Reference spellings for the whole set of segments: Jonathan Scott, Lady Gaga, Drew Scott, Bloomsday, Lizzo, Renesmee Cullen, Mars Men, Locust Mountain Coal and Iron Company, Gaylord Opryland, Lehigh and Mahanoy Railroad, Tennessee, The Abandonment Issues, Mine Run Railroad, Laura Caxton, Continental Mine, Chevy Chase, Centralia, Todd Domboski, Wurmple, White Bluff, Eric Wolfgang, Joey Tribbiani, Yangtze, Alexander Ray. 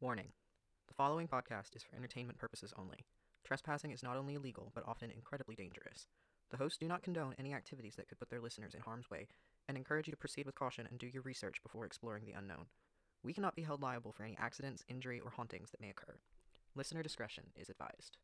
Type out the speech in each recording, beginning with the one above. Warning. The following podcast is for entertainment purposes only. Trespassing is not only illegal, but often incredibly dangerous. The hosts do not condone any activities that could put their listeners in harm's way, and encourage you to proceed with caution and do your research before exploring the unknown. We cannot be held liable for any accidents, injury, or hauntings that may occur. Listener discretion is advised.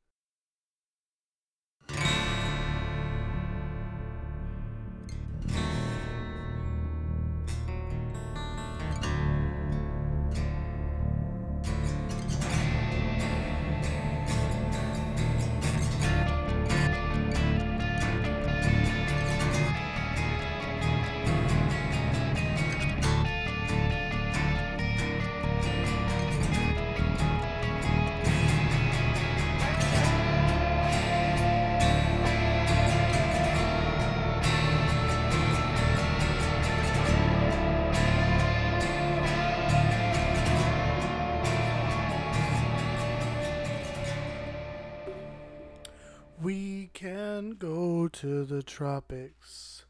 Go to the tropics,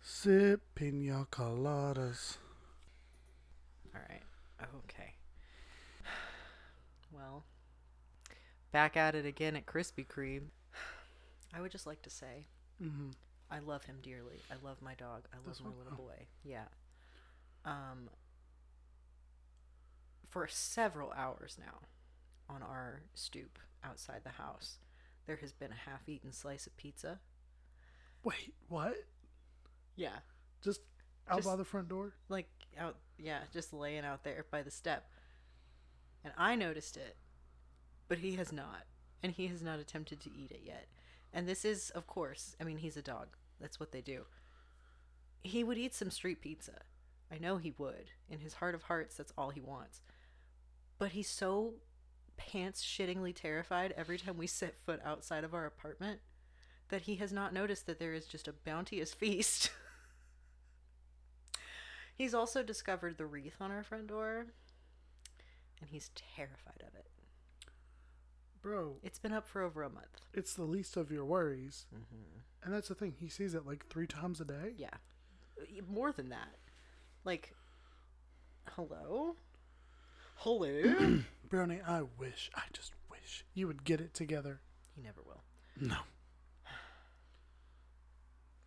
sip pina coladas. Alright, okay. Well, back at it again at Krispy Kreme. I would just like to say, I love him dearly. I love my dog. I love my little boy. Yeah. For several hours now, on our stoop outside the house, there has been a half-eaten slice of pizza. Wait, what? Yeah. Just out by the front door? Like, out, yeah, just laying out there by the step. And I noticed it, but he has not. And he has not attempted to eat it yet. And this is, of course, I mean, he's a dog. That's what they do. He would eat some street pizza. I know he would. In his heart of hearts, that's all he wants. But he's so pants-shittingly terrified every time we set foot outside of our apartment that he has not noticed that there is just a bounteous feast. He's also discovered the wreath on our front door, and he's terrified of it. Bro. It's been up for over a month. It's the least of your worries. Mm-hmm. And that's the thing. He sees it like 3 times a day? Yeah. More than that. Like, hello? Hello? Brownie, I just wish you would get it together. He never will. No.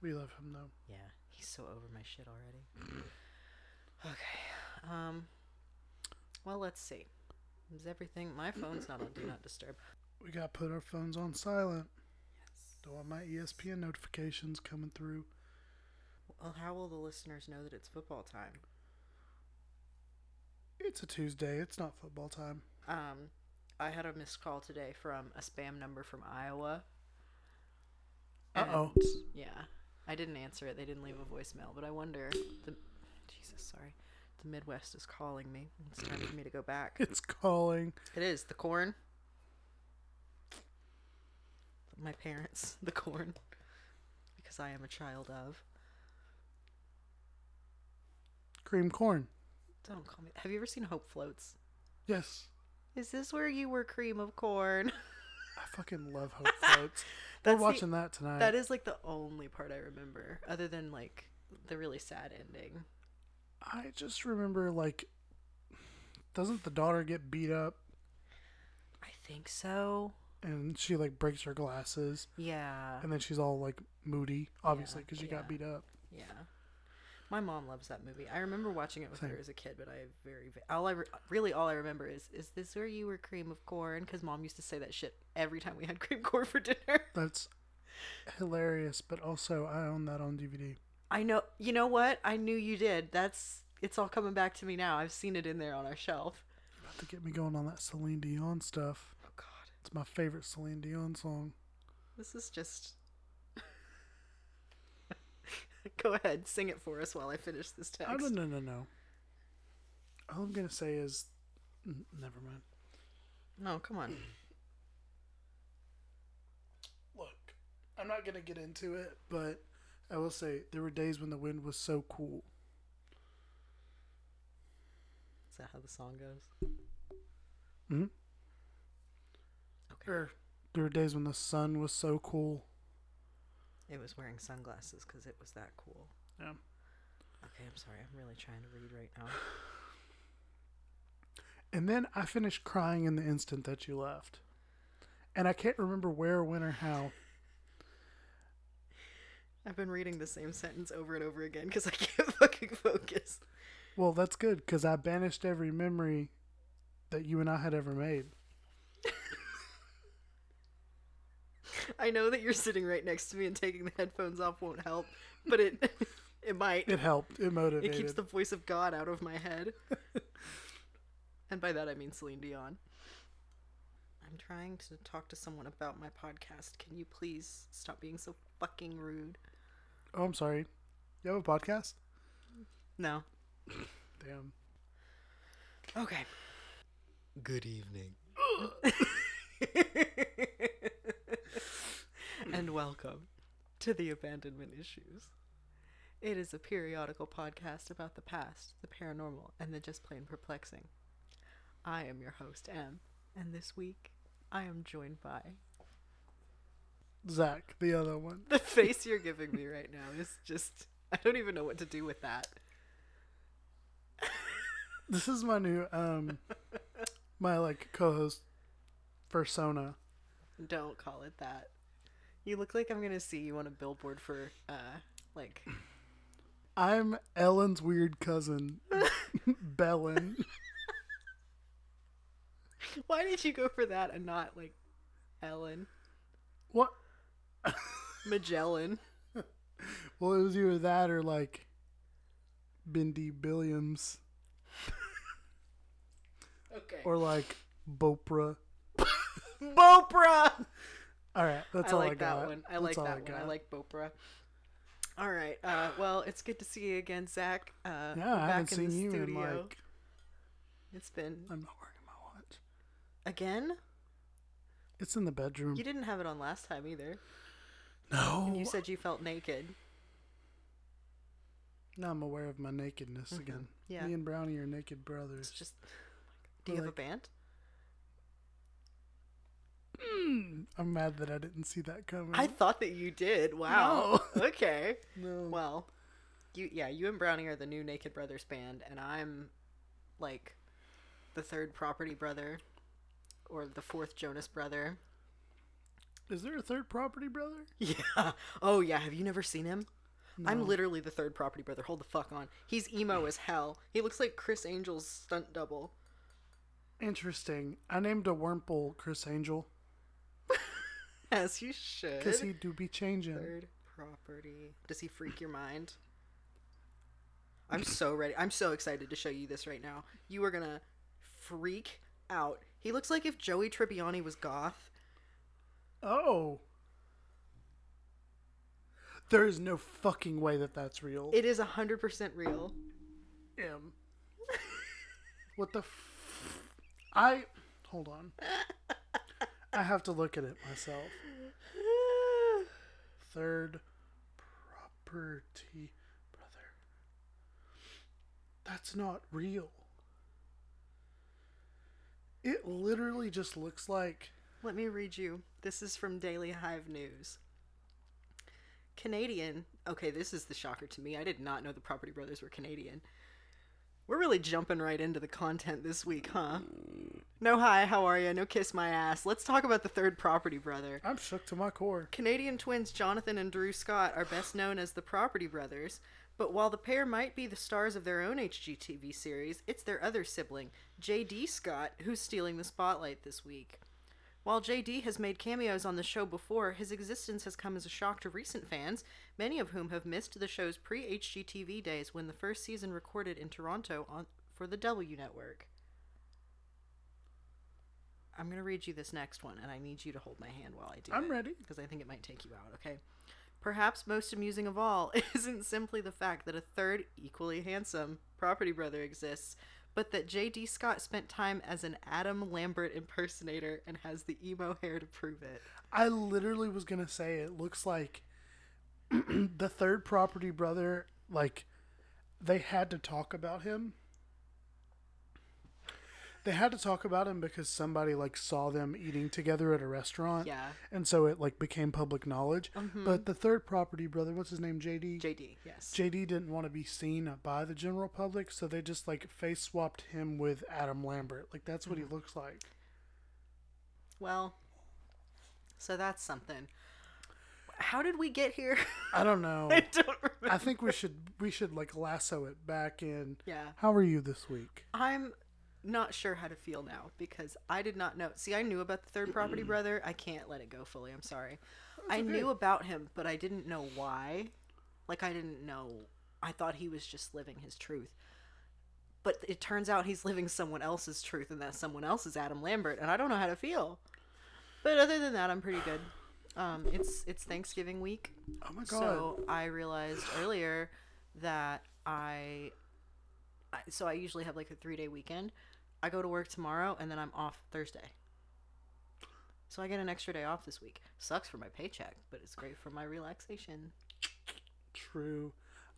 We love him, though. Yeah, he's so over my shit already. Okay. Well, let's see. Is everything... My phone's not on Do Not Disturb. We gotta put our phones on silent. Yes. Don't want my ESPN notifications coming through. Well, how will the listeners know that it's football time? It's a Tuesday. It's not football time. I had a missed call today from a spam number from Iowa. Uh-oh. Yeah. I didn't answer it. They didn't leave a voicemail, but I wonder... Jesus, sorry. The Midwest is calling me. It's time for me to go back. It's calling. It is. The corn. My parents. The corn. Because I am a child of... cream corn. Don't call me. Have you ever seen Hope Floats? Yes. Is this where you were cream of corn? I fucking love Hope Floats. We're watching that tonight. That is like the only part I remember, other than like the really sad ending. I just remember, like, doesn't the daughter get beat up? I think so. And she like breaks her glasses. Yeah. And then she's all like moody, obviously, because she got beat up. Yeah. My mom loves that movie. I remember watching it with her as a kid, but all I remember is this where you were cream of corn? Because mom used to say that shit every time we had cream corn for dinner. That's hilarious, but also I own that on DVD. I know. You know what? I knew you did. It's all coming back to me now. I've seen it in there on our shelf. You're about to get me going on that Celine Dion stuff. Oh God, it's my favorite Celine Dion song. This is just... Go ahead, sing it for us while I finish this text. Oh, no. All I'm going to say is... Never mind. No, come on. Look, I'm not going to get into it, but I will say there were days when the wind was so cool. Is that how the song goes? Mm-hmm. Okay. There were days when the sun was so cool. It was wearing sunglasses because it was that cool. Yeah. Okay, I'm sorry. I'm really trying to read right now. And then I finished crying in the instant that you left. And I can't remember where, when, or how. I've been reading the same sentence over and over again because I can't fucking focus. Well, that's good, because I banished every memory that you and I had ever made. I know that you're sitting right next to me and taking the headphones off won't help, but it might. It helped. It motivated. It keeps the voice of God out of my head. And by that I mean Celine Dion. I'm trying to talk to someone about my podcast. Can you please stop being so fucking rude? Oh, I'm sorry. You have a podcast? No. Damn. Okay. Good evening. And welcome to The Abandonment Issues. It is a periodical podcast about the past, the paranormal, and the just plain perplexing. I am your host, Em, and this week I am joined by... Zach, the other one. The face you're giving me right now is just... I don't even know what to do with that. This is my new, my co-host persona. Don't call it that. You look like I'm going to see you on a billboard for, I'm Ellen's weird cousin, Bellin. Why did you go for that and not like Ellen? What? Magellan. Well, it was either that or like Bindi Billiams. Okay. Or like Bopra. Bopra! Alright, that's all I got. I like that one. I like Bopra. Alright, well, it's good to see you again, Zach. Yeah, I haven't seen you in like... It's been... I'm not working. Again? It's in the bedroom. You didn't have it on last time either. No. And you said you felt naked. Now I'm aware of my nakedness again. Yeah. Me and Brownie are naked brothers. It's just... Do you have a band? I'm mad that I didn't see that coming. I thought that you did. Wow. No. Okay. No. Well, you and Brownie are the new Naked Brothers band, and I'm like the third Property Brother. Or the fourth Jonas Brother. Is there a third Property Brother? Yeah. Oh, yeah. Have you never seen him? No. I'm literally the third Property Brother. Hold the fuck on. He's emo as hell. He looks like Chris Angel's stunt double. Interesting. I named a Wurmple Chris Angel. As you should. Because he do be changing. Third Property. Does he freak your mind? I'm so ready. I'm so excited to show you this right now. You are going to freak out. He looks like if Joey Tribbiani was goth. Oh. There is no fucking way that that's real. It is 100% real. What the Hold on. I have to look at it myself. Third Property Brother. That's not real. It literally just looks like... Let me read you. This is from Daily Hive News. Canadian... Okay, this is the shocker to me. I did not know the Property Brothers were Canadian. We're really jumping right into the content this week, huh? No hi, how are ya? No kiss my ass. Let's talk about the third Property Brother. I'm shook to my core. Canadian twins Jonathan and Drew Scott are best known as the Property Brothers... But while the pair might be the stars of their own HGTV series, it's their other sibling, J.D. Scott, who's stealing the spotlight this week. While J.D. has made cameos on the show before, his existence has come as a shock to recent fans, many of whom have missed the show's pre-HGTV days when the first season recorded in Toronto for the W Network. I'm going to read you this next one, and I need you to hold my hand while I do I'm ready. Because I think it might take you out, okay? Perhaps most amusing of all isn't simply the fact that a third, equally handsome, Property Brother exists, but that J.D. Scott spent time as an Adam Lambert impersonator and has the emo hair to prove it. I literally was going to say it looks like the third Property Brother, like, they had to talk about him. They had to talk about him because somebody like saw them eating together at a restaurant. Yeah. And so it like became public knowledge. Mm-hmm. But the third property brother, what's his name? JD? JD, yes. JD didn't want to be seen by the general public, so they just like face swapped him with Adam Lambert. Like that's what he looks like. Well, so that's something. How did we get here? I don't know. I don't remember. I think we should like lasso it back in. Yeah. How are you this week? I'm not sure how to feel now because I did not know. See, I knew about the third property brother. I can't let it go fully. I'm sorry. That's okay. I knew about him, but I didn't know why. Like I didn't know. I thought he was just living his truth. But it turns out he's living someone else's truth, and that someone else is Adam Lambert, and I don't know how to feel. But other than that, I'm pretty good. It's Thanksgiving week. Oh my god! So I realized earlier that I usually have like a 3-day weekend. I go to work tomorrow, and then I'm off Thursday. So I get an extra day off this week. Sucks for my paycheck, but it's great for my relaxation. True.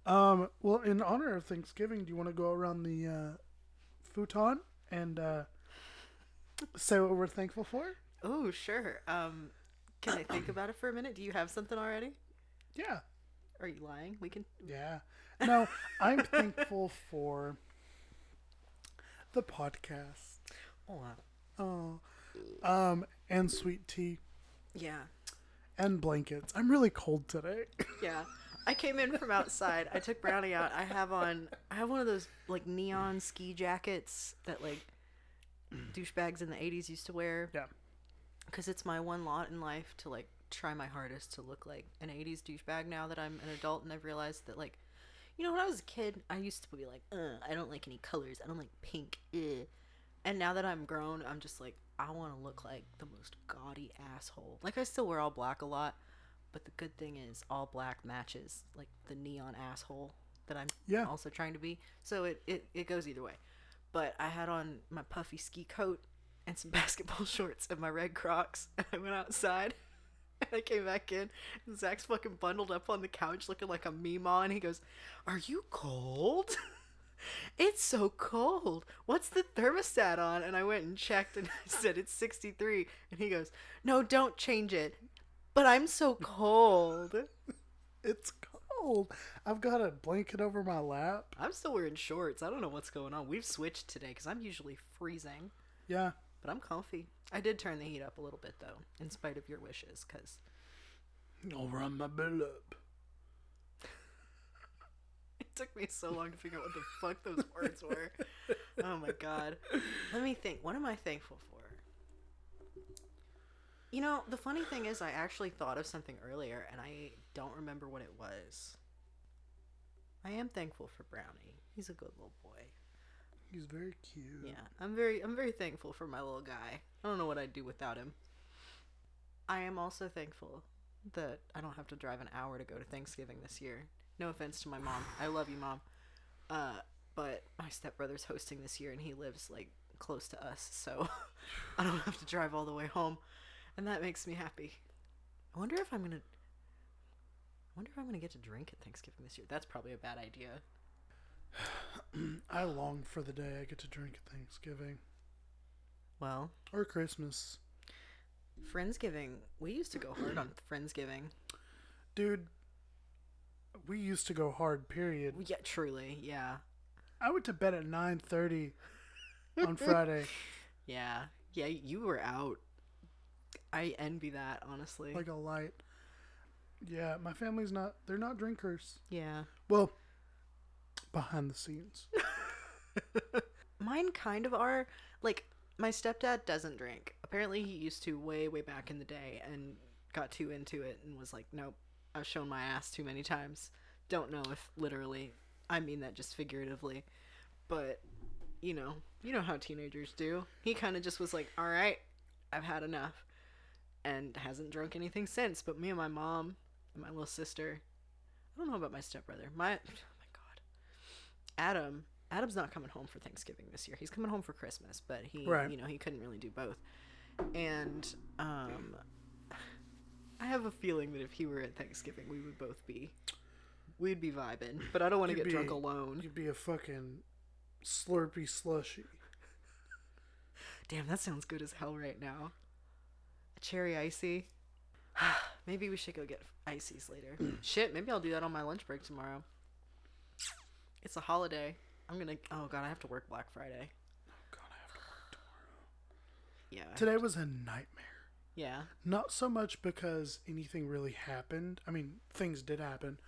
Well, in honor of Thanksgiving, do you want to go around the futon and say what we're thankful for? Oh, sure. Can I think about it for a minute? Do you have something already? Yeah. Are you lying? We can. Yeah. No, I'm thankful for the podcast. Oh. And sweet tea. Yeah. And blankets. I'm really cold today. Yeah. I came in from outside. I took Brownie out. I have one of those like neon ski jackets that like douchebags in the 80s used to wear. Yeah. Because it's my one lot in life to like try my hardest to look like an 80s douchebag now that I'm an adult, and I've realized that like, you know, when I was a kid, I used to be like, I don't like any colors. I don't like pink. And now that I'm grown, I'm just like, I want to look like the most gaudy asshole. Like I still wear all black a lot. But the good thing is all black matches like the neon asshole that I'm also trying to be. So it goes either way. But I had on my puffy ski coat and some basketball shorts and my red Crocs. And I went outside and I came back in. And Zach's fucking bundled up on the couch looking like a meemaw. And he goes, "Are you cold? It's so cold. What's the thermostat on?" And I went and checked and I said, "It's 63. And he goes, "No, don't change it. But I'm so cold." It's cold. I've got a blanket over my lap. I'm still wearing shorts. I don't know what's going on. We've switched today because I'm usually freezing. Yeah. But I'm comfy. I did turn the heat up a little bit, though, in spite of your wishes, because... I'll run my bill up. It took me so long to figure out what the fuck those words were. Oh, my God. Let me think. What am I thankful for? You know, the funny thing is I actually thought of something earlier, and I don't remember what it was. I am thankful for Brownie. He's a good little boy. He's very cute. Yeah, I'm very thankful for my little guy. I don't know what I'd do without him. I am also thankful that I don't have to drive an hour to go to Thanksgiving this year. No offense to my mom. I love you, Mom. But my stepbrother's hosting this year, and he lives, like, close to us, so I don't have to drive all the way home. And that makes me happy. I wonder if I'm gonna get to drink at Thanksgiving this year. That's probably a bad idea. I long for the day I get to drink at Thanksgiving. Well. Or Christmas. Friendsgiving. We used to go hard on Friendsgiving. Dude, we used to go hard, period. Yeah, truly, yeah. I went to bed at 9:30 on Friday. Yeah. Yeah, you were out. I envy that, honestly. Like a light. Yeah, my family's not... They're not drinkers. Yeah. Well, behind the scenes. Mine kind of are. Like, my stepdad doesn't drink. Apparently, he used to way back in the day and got too into it and was like, "Nope, I've shown my ass too many times." Don't know if literally... I mean that just figuratively. But, you know how teenagers do. He kind of just was like, "All right, I've had enough." And hasn't drunk anything since. But me and my mom and my little sister, I don't know about my stepbrother. Oh my God. Adam's not coming home for Thanksgiving this year. He's coming home for Christmas, but he, he couldn't really do both. And, I have a feeling that if he were at Thanksgiving, we'd be vibing, but I don't want to get drunk alone. You'd be a fucking Slurpee slushie. Damn, that sounds good as hell right now. A cherry icy. Maybe we should go get ices later. Shit, maybe I'll do that on my lunch break tomorrow. It's a holiday. Oh god, I have to work Black Friday. Oh god, I have to work tomorrow. Yeah. Today was a nightmare. Yeah. Not so much because anything really happened. I mean, things did happen,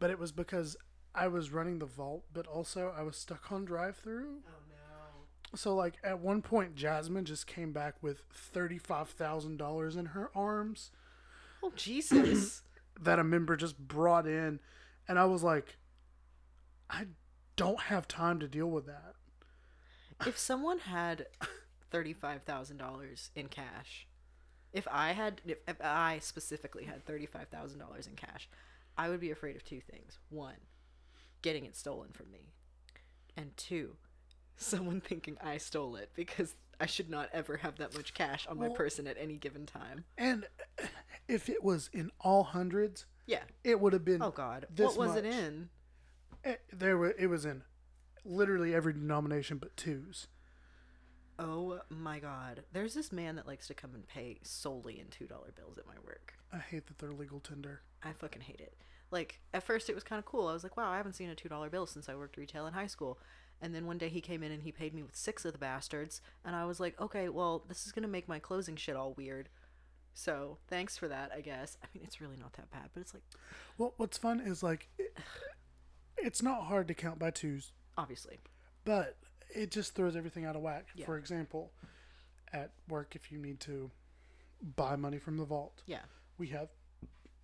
but it was because I was running the vault, but also I was stuck on drive-through. Oh no. So like at one point Jasmine just came back with $35,000 in her arms. Oh Jesus. That a member just brought in, and I was like, I don't have time to deal with that. If someone had $35,000 in cash, if I specifically had $35,000 in cash, I would be afraid of two things. One, getting it stolen from me. And two, someone thinking I stole it, because I should not ever have that much cash on my person at any given time. And if it was in all hundreds, yeah, it would have been. Oh god, what was it in? It was in literally every denomination but twos. Oh my god. There's this man that likes to come and pay solely in $2 bills at my work. I hate that they're legal tender. I fucking hate it. Like, at first it was kind of cool. I was like, wow, I haven't seen a $2 bill since I worked retail in high school. And then one day he came in and he paid me with 6 of the bastards. And I was like, okay, well, this is going to make my closing shit all weird. So, thanks for that, I guess. I mean, it's really not that bad, but it's like... Well, what's fun is, like... It's not hard to count by twos. Obviously. But it just throws everything out of whack. Yeah. For example, at work, if you need to buy money from the vault, yeah, we have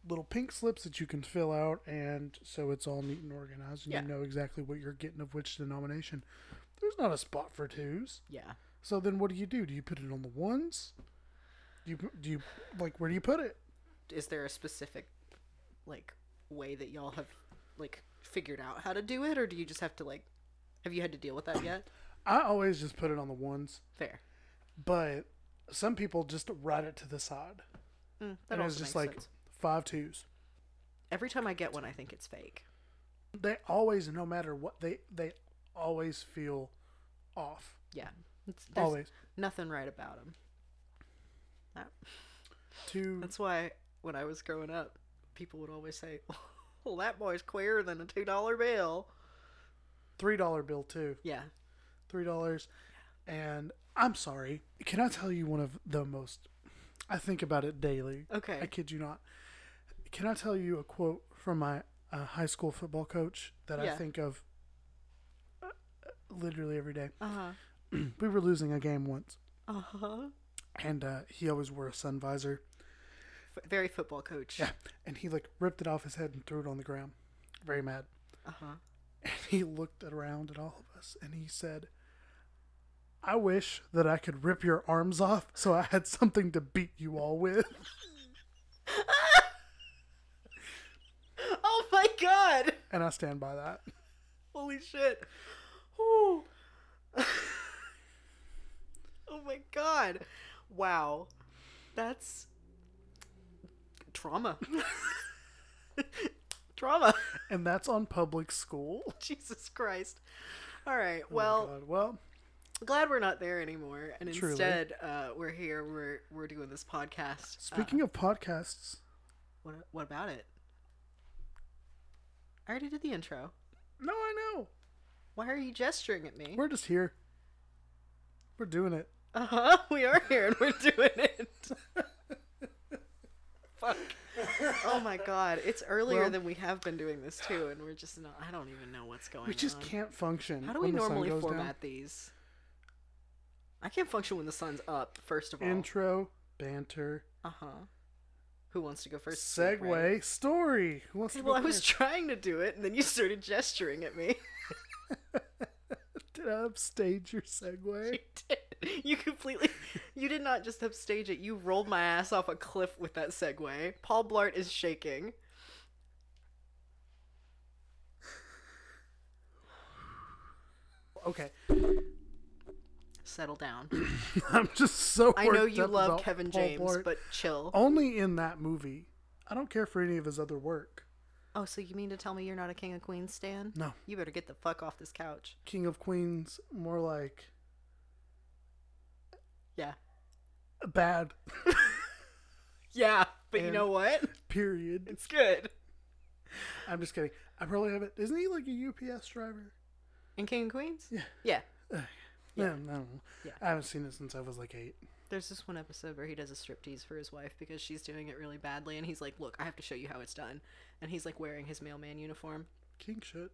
little pink slips that you can fill out, and so it's all neat and organized, and yeah, you know exactly what you're getting of which denomination. There's not a spot for twos. Yeah. So then what do you do? Do you put it on the ones? Do you like, where do you put it? Is there a specific, like, way that y'all have, like... figured out how to do it, or do you just have to, like, have you had to deal with that yet? I always just put it on the ones. Fair. But some people just write it to the side. That also makes sense. Like 5 twos. Every time I get one, I think it's fake. They always, no matter what, they always feel off. Yeah. There's always nothing right about them. No. That's why when I was growing up, people would always say, well, that boy's queerer than a $2 bill. $3 bill, too. Yeah. $3. And I'm sorry. Can I tell you one of the most... I think about it daily. Okay. I kid you not. Can I tell you a quote from my high school football coach that I think of literally every day? Uh-huh. We were losing a game once. Uh-huh. And he always wore a sun visor. Very football coach. Yeah. And he, like, ripped it off his head and threw it on the ground. Very mad. Uh-huh. And he looked around at all of us and he said, I wish that I could rip your arms off so I had something to beat you all with. Oh my god. And I stand by that. Holy shit. Oh. Oh my god. Wow. That's trauma and that's on public school. Jesus Christ. All right, well glad we're not there anymore, and truly, instead we're here, we're doing this podcast. Speaking of podcasts, what about it? I already did the intro. No, I know. Why are you gesturing at me? We're just here, we're doing it. We are here and we're doing it. Fuck. Oh my god, it's earlier than we have been doing this too, and we're just not, I don't even know what's going on. We just can't function. How do we normally format these? I can't function when the sun's up, first of all. Intro, banter. Who wants to go first? Segue, right? Story. Who wants to go first? Well, I was trying to do it, and then you started gesturing at me. Did I upstage your segue? You did. You did not just upstage it. You rolled my ass off a cliff with that segue. Paul Blart is shaking. Okay. Settle down. I'm just so worked up. I know you love Kevin James, but chill. Only in that movie. I don't care for any of his other work. Oh, so you mean to tell me you're not a King of Queens stan? No. You better get the fuck off this couch. King of Queens, more like... Yeah. Bad. Yeah, but you know what? Period. It's good. I'm just kidding. I probably haven't. Isn't he like a UPS driver? In King and Queens? Yeah. Yeah. Yeah. No. Yeah. I haven't seen it since I was like 8. There's this one episode where he does a striptease for his wife because she's doing it really badly, and he's like, "Look, I have to show you how it's done," and he's like wearing his mailman uniform. King shit.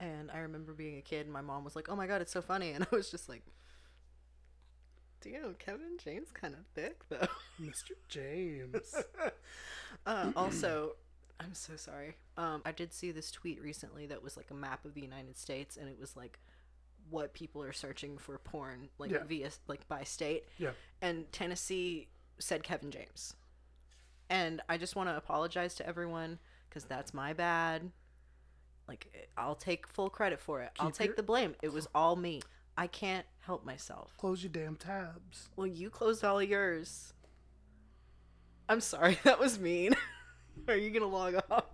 And I remember being a kid, and my mom was like, "Oh my god, it's so funny," and I was just like, "Do you know Kevin James kind of thick though?" Mr. James. Also, I'm so sorry. I did see this tweet recently that was like a map of the United States, and it was like what people are searching for porn, like via like by state. Yeah. And Tennessee said Kevin James, and I just want to apologize to everyone because that's my bad. Like, I'll take full credit for it. I'll take the blame. It was all me. I can't help myself. Close your damn tabs. Well, you closed all of yours. I'm sorry. That was mean. Are you gonna log off?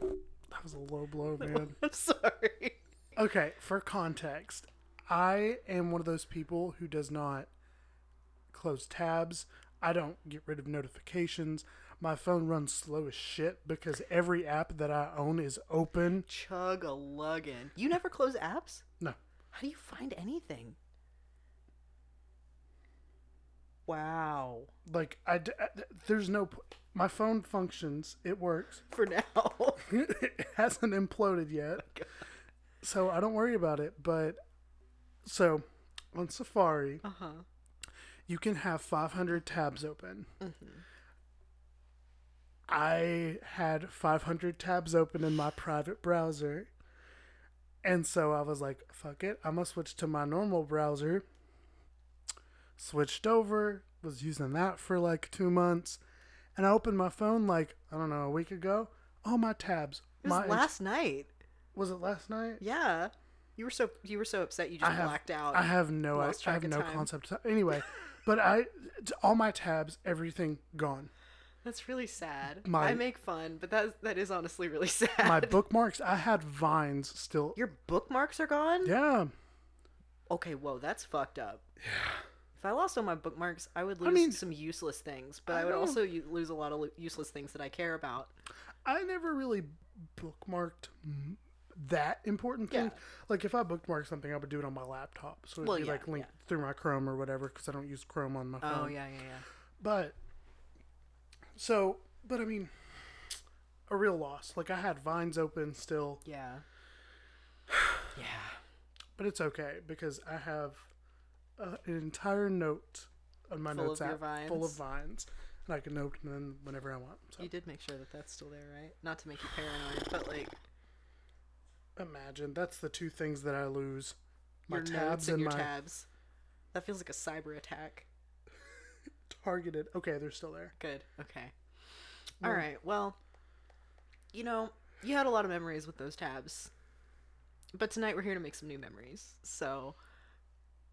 That was a low blow, man. I'm sorry. Okay, for context, I am one of those people who does not close tabs. I don't get rid of notifications. My phone runs slow as shit because every app that I own is open. Chug-a-luggin'. You never close apps? No. How do you find anything? Wow. Like, there's no... My phone functions. It works. For now. It hasn't imploded yet. Oh, so I don't worry about it, but so on Safari, you can have 500 tabs open. I had 500 tabs open in my private browser, and so I was like, fuck it, I'm gonna switch to my normal browser. Switched over, was using that for like 2 months, and I opened my phone like, I don't know, a week ago. All my tabs. It was last night. Was it last night? Yeah, you were so upset you just blacked out. I have no concept. Anyway, but all my tabs, everything gone. That's really sad. I make fun, but that is honestly really sad. My bookmarks, I had Vines still. Your bookmarks are gone? Yeah. Okay, whoa, that's fucked up. Yeah. If I lost all my bookmarks, I would lose some useless things, but I would also lose a lot of useless things that I care about. I never really bookmarked that important thing. Yeah. Like if I bookmark something, I would do it on my laptop, so it'd be like linked through my Chrome or whatever, because I don't use Chrome on my phone. Oh yeah. But I mean, a real loss. Like I had Vines open still. Yeah. Yeah. But it's okay because I have an entire note on my notes app full of Vines. And I can open them whenever I want. So. You did make sure that that's still there, right? Not to make you paranoid, but like. Imagine that's the two things that I lose: my tabs and your tabs. That feels like a cyber attack. Targeted. Okay, they're still there. Good. Okay. All right. Well, you know, you had a lot of memories with those tabs, but tonight we're here to make some new memories. So,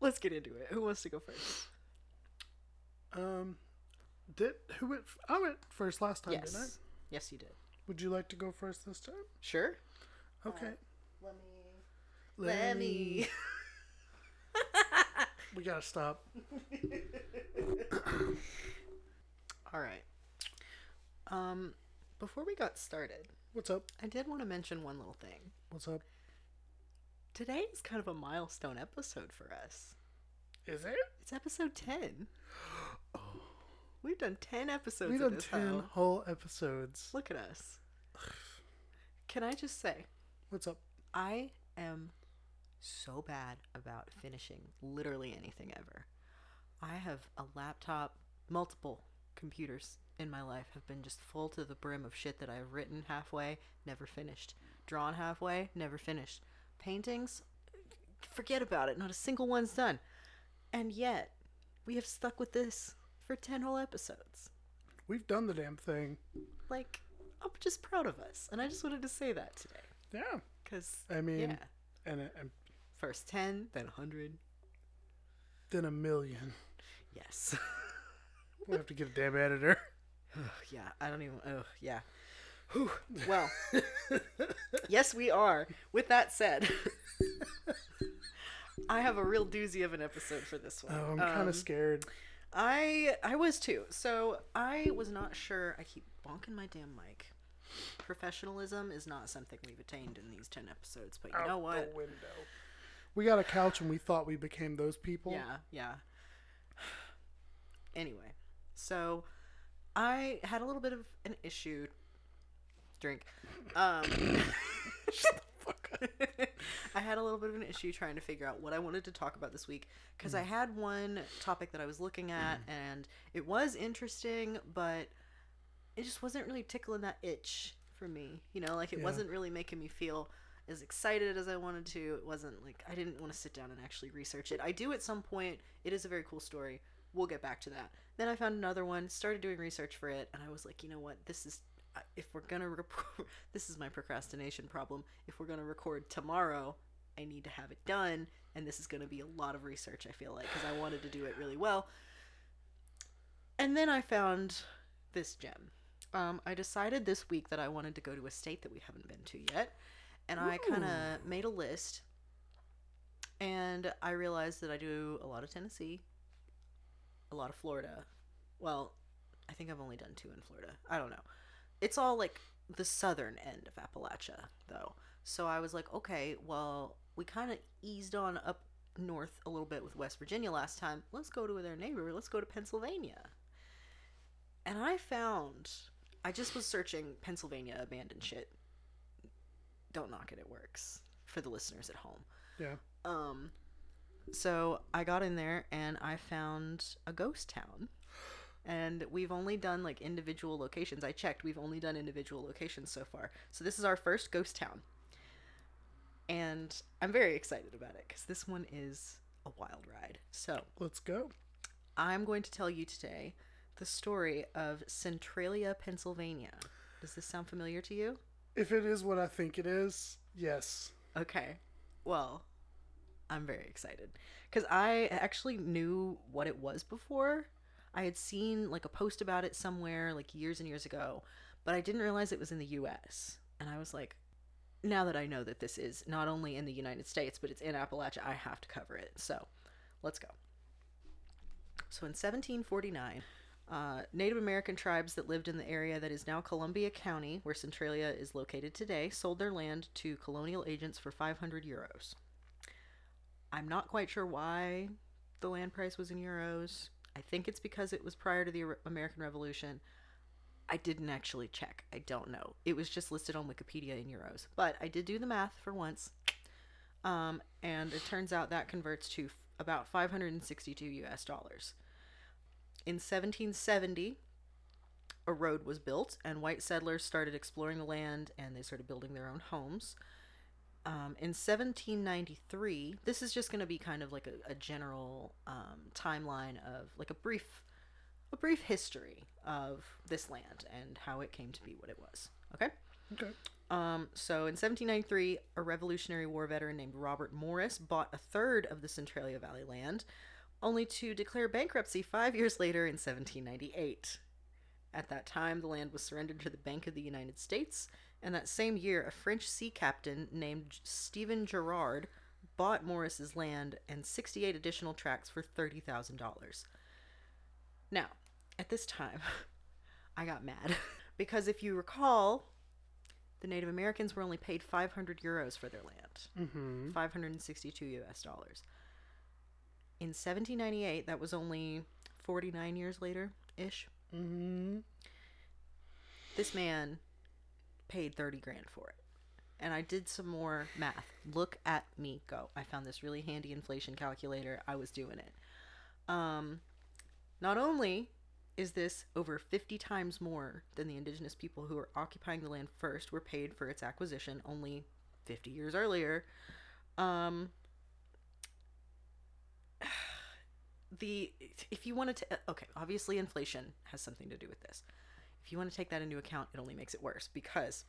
let's get into it. Who wants to go first? I went first last time, didn't I? Yes, you did. Would you like to go first this time? Sure. Okay. Let me. We gotta stop. All right. Before we got started, what's up? I did want to mention one little thing. What's up? Today is kind of a milestone episode for us. Is it? It's episode 10. Oh. We've done 10 episodes. We've done 10 whole episodes. Look at us. Can I just say? What's up? I am so bad about finishing literally anything ever. I have a laptop, multiple computers in my life have been just full to the brim of shit that I've written halfway, never finished. Drawn halfway, never finished. Paintings, forget about it. Not a single one's done. And yet, we have stuck with this for 10 whole episodes. We've done the damn thing. Like, I'm just proud of us. And I just wanted to say that today. Yeah. Because, I mean, and first 10, then 100. Then 1,000,000. Yes. We'll have to get a damn editor. Yeah. Whew. Well, yes, we are. With that said, I have a real doozy of an episode for this one. Oh, I'm kind of scared. I was too. So I was not sure. I keep bonking my damn mic. Professionalism is not something we've attained in these 10 episodes, but you know what? The window. We got a couch and we thought we became those people. Yeah, yeah. Anyway, so I had a little bit of an issue. Drink. Shut the fuck up. I had a little bit of an issue trying to figure out what I wanted to talk about this week, because I had one topic that I was looking at and it was interesting, but it just wasn't really tickling that itch for me. You know, like it wasn't really making me feel as excited as I wanted to. It wasn't like I didn't want to sit down and actually research it. I do at some point. It is a very cool story. We'll get back to that. Then I found another one, started doing research for it, and I was like, you know what? This is, if we're going to record, this is my procrastination problem. If we're going to record tomorrow, I need to have it done, and this is going to be a lot of research, I feel like, because I wanted to do it really well. And then I found this gem. I decided this week that I wanted to go to a state that we haven't been to yet, and I kind of made a list, and I realized that I do a lot of Tennessee, a lot of Florida. Well, I think I've only done 2 in Florida. I don't know. It's all like the southern end of Appalachia, though. So I was like, okay, well, we kind of eased on up north a little bit with West Virginia last time. Let's go to their neighbor. Let's go to Pennsylvania. And I found, I just was searching Pennsylvania abandoned shit. Don't knock it. It works for the listeners at home. Yeah. So I got in there and I found a ghost town, and we've only done like individual locations. I checked. We've only done individual locations so far. So this is our first ghost town, and I'm very excited about it because this one is a wild ride. So let's go. I'm going to tell you today the story of Centralia, Pennsylvania. Does this sound familiar to you? If it is what I think it is, yes. Okay. Well, I'm very excited because I actually knew what it was before. I had seen like a post about it somewhere like years and years ago, but I didn't realize it was in the US. And I was like, now that I know that this is not only in the United States, but it's in Appalachia, I have to cover it. So let's go. So in 1749, Native American tribes that lived in the area that is now Columbia County, where Centralia is located today, sold their land to colonial agents for 500 euros. I'm not quite sure why the land price was in euros. I think it's because it was prior to the American Revolution. I didn't actually check. I don't know. It was just listed on Wikipedia in euros. But I did do the math for once. And it turns out that converts to about 562 US dollars. In 1770, a road was built and white settlers started exploring the land and they started building their own homes. In 1793, this is just going to be kind of like a general timeline of like a brief history of this land and how it came to be what it was. Okay? Okay. So in 1793, a Revolutionary War veteran named Robert Morris bought a third of the Centralia Valley land, only to declare bankruptcy 5 years later in 1798. At that time, the land was surrendered to the Bank of the United States. And that same year, a French sea captain named Stephen Girard bought Morris's land and 68 additional tracts for $30,000. Now, at this time, I got mad because if you recall, the Native Americans were only paid 500 euros for their land, 562 US dollars. In 1798, that was only 49 years later ish. Mm-hmm. This man paid 30 grand for it. And I did some more math. Look at me go. I found this really handy inflation calculator. I was doing it. Not only is this over 50 times more than the indigenous people who were occupying the land first were paid for its acquisition only 50 years earlier. If you want to, okay, obviously inflation has something to do with this. If you want to take that into account, it only makes it worse because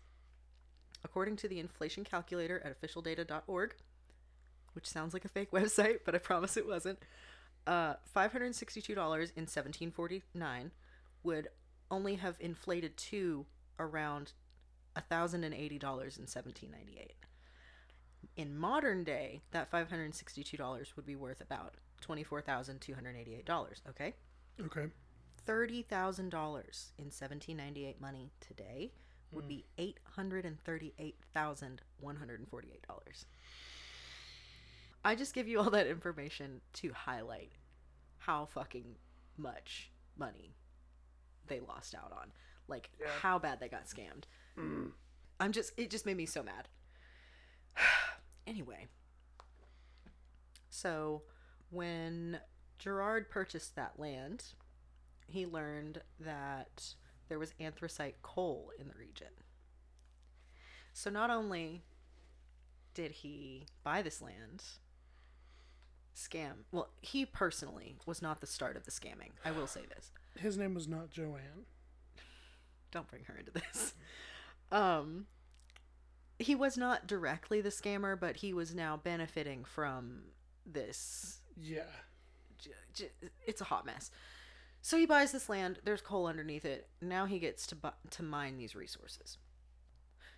according to the inflation calculator at officialdata.org, which sounds like a fake website, but I promise it wasn't, $562 in 1749 would only have inflated to around $1,080 in 1798. in modern day, that $562 would be worth about $24,288. Okay. Okay. $30,000 in 1798 money today would be $838,148. I just give you all that information to highlight how fucking much money they lost out on. Like, how bad they got scammed. Mm. It just made me so mad. Anyway. So, when Gerard purchased that land, he learned that there was anthracite coal in the region. So, not only did he buy this land... scam. Well, he personally was not the start of the scamming. I will say this. His name was not Joanne. Don't bring her into this. He was not directly the scammer, but he was now benefiting from this. Yeah. It's a hot mess. So he buys this land. There's coal underneath it. Now he gets to mine these resources.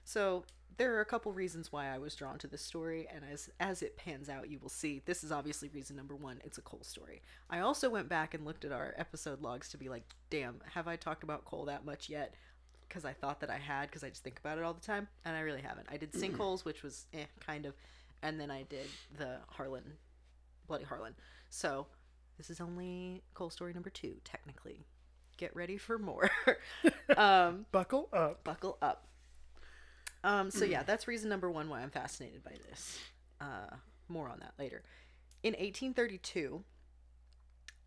So there are a couple reasons why I was drawn to this story, and as it pans out, you will see this is obviously reason number one. It's a coal story. I also went back and looked at our episode logs to be like, damn, have I talked about coal that much yet? Because I thought that I had, because I just think about it all the time, and I really haven't. I did sinkholes, which was kind of, and then I did the Harlan, bloody Harlan. So this is only coal story number two, technically. Get ready for more. Buckle up. Buckle up. So yeah, that's reason number one why I'm fascinated by this. More on that later. In 1832,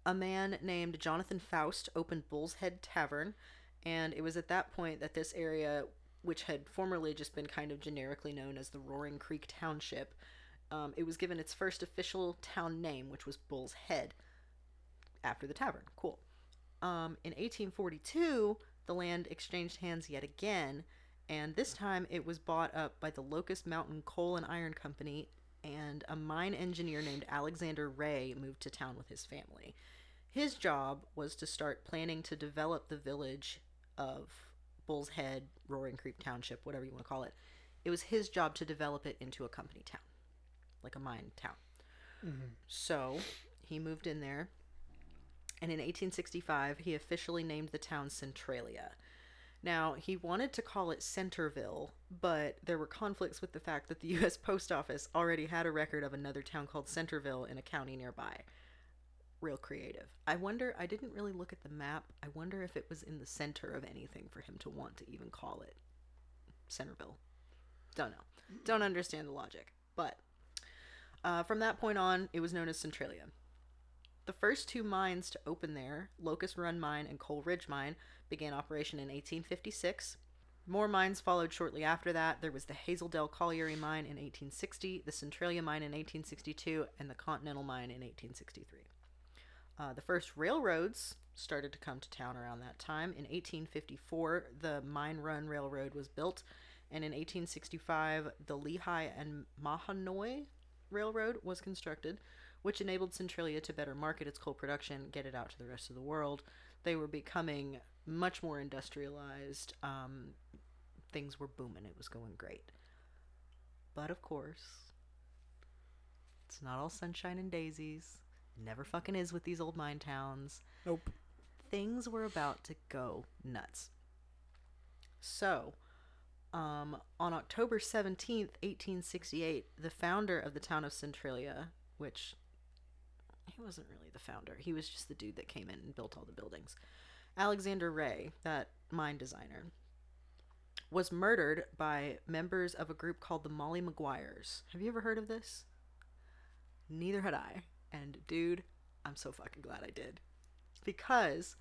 a man named Jonathan Faust opened Bull's Head Tavern, and it was at that point that this area, which had formerly just been kind of generically known as the Roaring Creek Township, it was given its first official town name, which was Bull's Head, after the tavern. Cool. In 1842, the land exchanged hands yet again, and this time it was bought up by the Locust Mountain Coal and Iron Company, and a mine engineer named Alexander Ray moved to town with his family. His job was to start planning to develop the village of Bull's Head, Roaring Creek Township, whatever you want to call it. It was his job to develop it into a company town, like a mine town. Mm-hmm. So he moved in there, and in 1865 he officially named the town Centralia. Now, he wanted to call it Centerville, but there were conflicts with the fact that the U.S. Post Office already had a record of another town called Centerville in a county nearby. Real creative. I wonder, I didn't really look at the map. I wonder if it was in the center of anything for him to want to even call it Centerville. Don't know. Don't understand the logic. But from that point on, it was known as Centralia. The first two mines to open there, Locust Run Mine and Coal Ridge Mine, began operation in 1856. More mines followed shortly after that. There was the Hazeldell Colliery Mine in 1860, the Centralia Mine in 1862, and the Continental Mine in 1863. The first railroads started to come to town around that time. In 1854, the Mine Run Railroad was built, and in 1865, the Lehigh and Mahanoy Railroad was constructed, which enabled Centralia to better market its coal production, get it out to the rest of the world. They were becoming much more industrialized. Things were booming. It was going great. But, of course, it's not all sunshine and daisies. Never fucking is with these old mine towns. Nope. Things were about to go nuts. So, on October 17th, 1868, the founder of the town of Centralia, which he wasn't really the founder. He was just the dude that came in and built all the buildings. Alexander Ray, that mine designer, was murdered by members of a group called the Molly Maguires. Have you ever heard of this? Neither had I. And dude, I'm so fucking glad I did. Because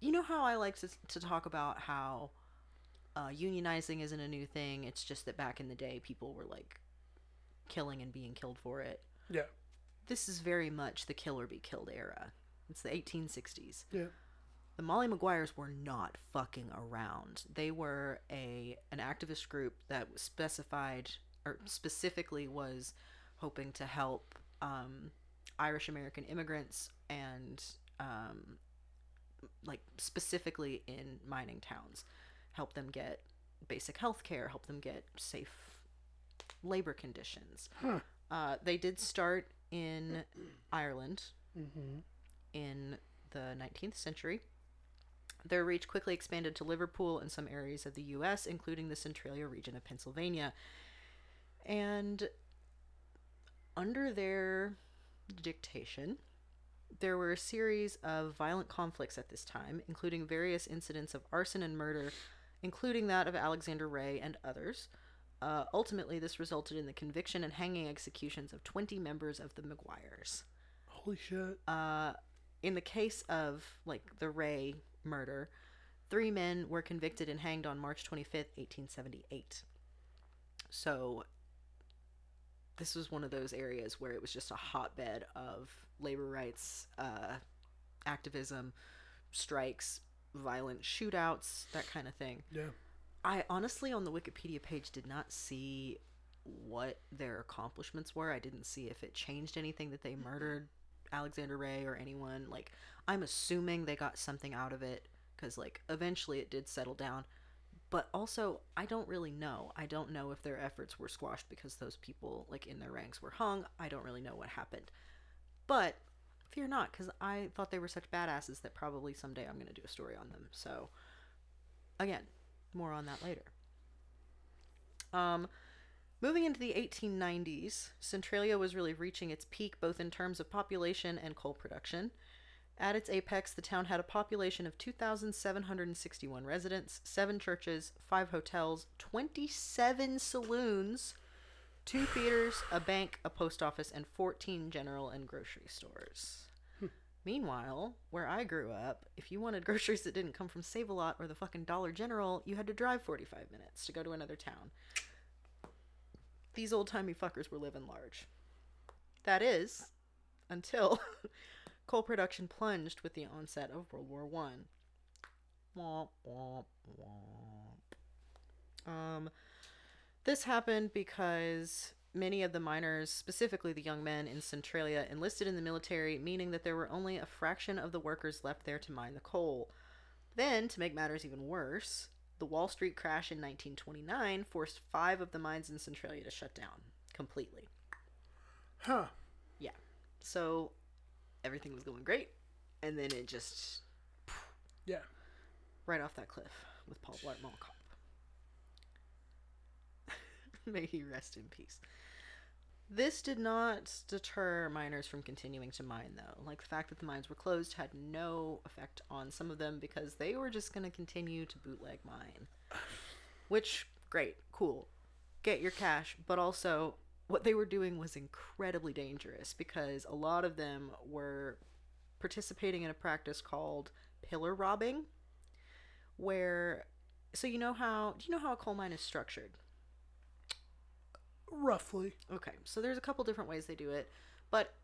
you know how I like to talk about how unionizing isn't a new thing. It's just that back in the day, people were like killing and being killed for it. Yeah. This is very much the kill or be killed era. It's the 1860s. Yeah. The Molly Maguires were not fucking around. They were an activist group that was specifically was hoping to help Irish American immigrants and like specifically in mining towns, help them get basic health care, help them get safe labor conditions. Huh. They did start in Ireland in the 19th century. Their reach quickly expanded to Liverpool and some areas of the U.S., including the Centralia region of Pennsylvania. And under their dictation, there were a series of violent conflicts at this time, including various incidents of arson and murder, including that of Alexander Ray and others. Ultimately, this resulted in the conviction and hanging executions of 20 members of the Maguires. Holy shit. In the case of, like, the Ray murder, 3 men were convicted and hanged on March 25th, 1878. So this was one of those areas where it was just a hotbed of labor rights, activism, strikes, violent shootouts, that kind of thing. Yeah. I honestly, on the Wikipedia page, did not see what their accomplishments were. I didn't see if it changed anything that they murdered Alexander Ray or anyone. Like, I'm assuming they got something out of it, because, like, eventually it did settle down. But also, I don't really know. I don't know if their efforts were squashed because those people, like, in their ranks were hung. I don't really know what happened. But fear not, because I thought they were such badasses that probably someday I'm going to do a story on them. So, again, more on that later. Moving into the 1890s, Centralia was really reaching its peak both in terms of population and coal production. At its apex, the town had a population of 2,761 residents, 7 churches, 5 hotels, 27 saloons, 2 theaters, a bank, a post office, and 14 general and grocery stores. Meanwhile, where I grew up, if you wanted groceries that didn't come from Save-A-Lot or the fucking Dollar General, you had to drive 45 minutes to go to another town. These old-timey fuckers were living large. That is, until coal production plunged with the onset of World War One. This happened because many of the miners, specifically the young men in Centralia, enlisted in the military, meaning that there were only a fraction of the workers left there to mine the coal. Then, to make matters even worse, the Wall Street crash in 1929 forced 5 of the mines in Centralia to shut down completely. Huh. Yeah. So everything was going great, and then it just, yeah, right off that cliff with Paul Blart Mall Cop. May he rest in peace. This did not deter miners from continuing to mine, though. Like, the fact that the mines were closed had no effect on some of them, because they were just going to continue to bootleg mine. Which, great, cool, get your cash, but also, what they were doing was incredibly dangerous, because a lot of them were participating in a practice called pillar robbing, where, so do you know how a coal mine is structured? Roughly. Okay, so there's a couple different ways they do it, but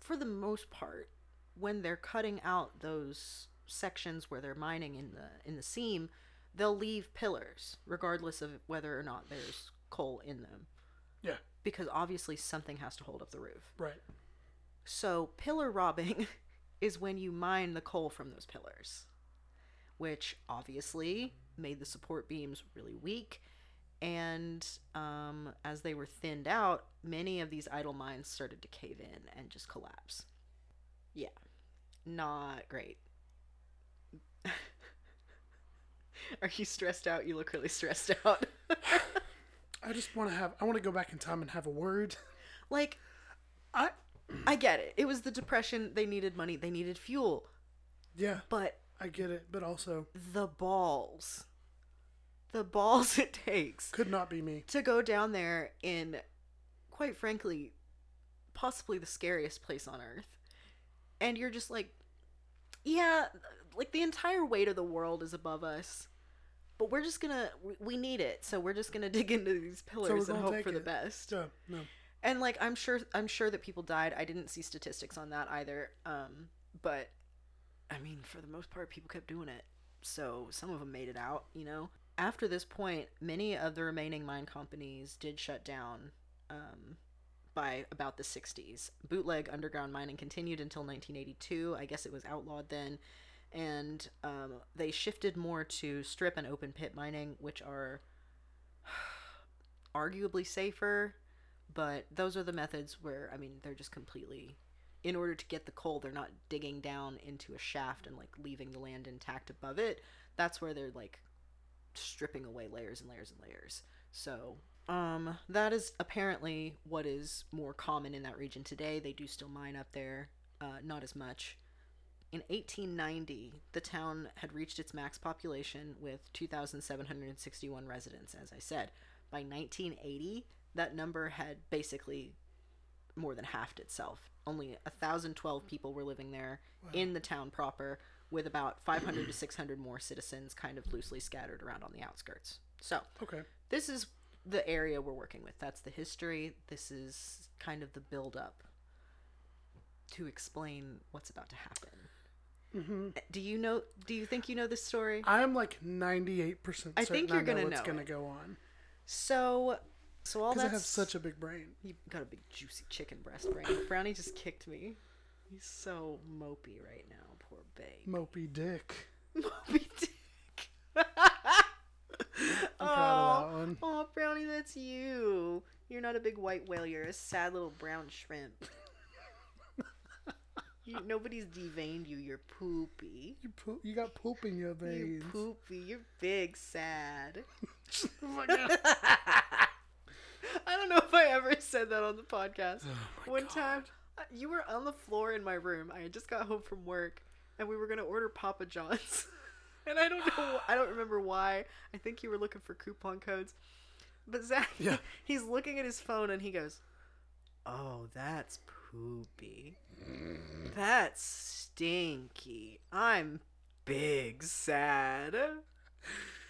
for the most part, when they're cutting out those sections where they're mining in the seam, they'll leave pillars, regardless of whether or not there's coal in them. Yeah. Because obviously something has to hold up the roof. Right. So pillar robbing is when you mine the coal from those pillars, which obviously made the support beams really weak. And as they were thinned out, many of these idle mines started to cave in and just collapse. Yeah. Not great. Are you stressed out? You look really stressed out. I want to go back in time and have a word. Like, I get it. It was the Depression. They needed money. They needed fuel. Yeah. But I get it. But also, the balls it takes. Could not be me. To go down there in, quite frankly, possibly the scariest place on earth. And you're just like, yeah, like, the entire weight of the world is above us. But we're just gonna, we need it, so we're just gonna dig into these pillars and hope for the best. Yeah, no. And, like, I'm sure that people died. I didn't see statistics on that either. But I mean, for the most part, people kept doing it. So some of them made it out, you know. After this point, many of the remaining mine companies did shut down. By about the 60s, bootleg underground mining continued until 1982. I guess it was outlawed then. And they shifted more to strip and open pit mining, which are arguably safer, but those are the methods where, I mean, they're just completely, in order to get the coal, they're not digging down into a shaft and like leaving the land intact above it. That's where they're like stripping away layers and layers and layers. So that is apparently what is more common in that region today. They do still mine up there, not as much. In 1890, the town had reached its max population with 2,761 residents, as I said. By 1980, that number had basically more than halved itself. Only 1,012 people were living there. Wow. In the town proper, with about 500 to 600 more citizens kind of loosely scattered around on the outskirts. So, okay, this is the area we're working with. That's the history. This is kind of the build-up to explain what's about to happen. Mm-hmm. Do you think you know this story? I'm like 98% I think you're gonna know what's gonna go on. So all that. I have such a big brain. You got a big juicy chicken breast brain. Brownie just kicked me. He's so mopey right now, poor babe. Mopey dick. Mopey dick. I'm proud of that one. Oh, Brownie, that's you. You're not a big white whale. You're a sad little brown shrimp. Nobody's deveined you. You're poopy. You got poop in your veins. You're poopy. You're big sad. Oh my God. I don't know if I ever said that on the podcast. Oh one God. Time, you were on the floor in my room. I had just got home from work, and we were going to order Papa John's. And I don't know. I don't remember why. I think you were looking for coupon codes. But Zach, yeah. He's looking at his phone, and he goes, "Oh, that's poopy. That's stinky. I'm big sad."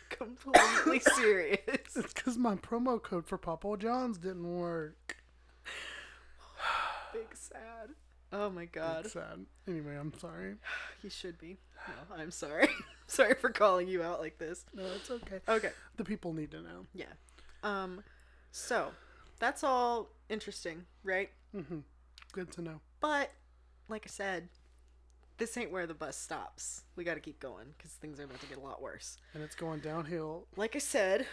Completely serious. It's because my promo code for Papa John's didn't work. Big sad. Oh my God. Big sad. Anyway, I'm sorry. You should be. No, I'm sorry. Sorry for calling you out like this. No, it's okay. Okay. The people need to know. Yeah. So, that's all interesting, right? Mm-hmm. Good to know. But, like I said, this ain't where the bus stops. We got to keep going because things are about to get a lot worse. And it's going downhill. Like I said,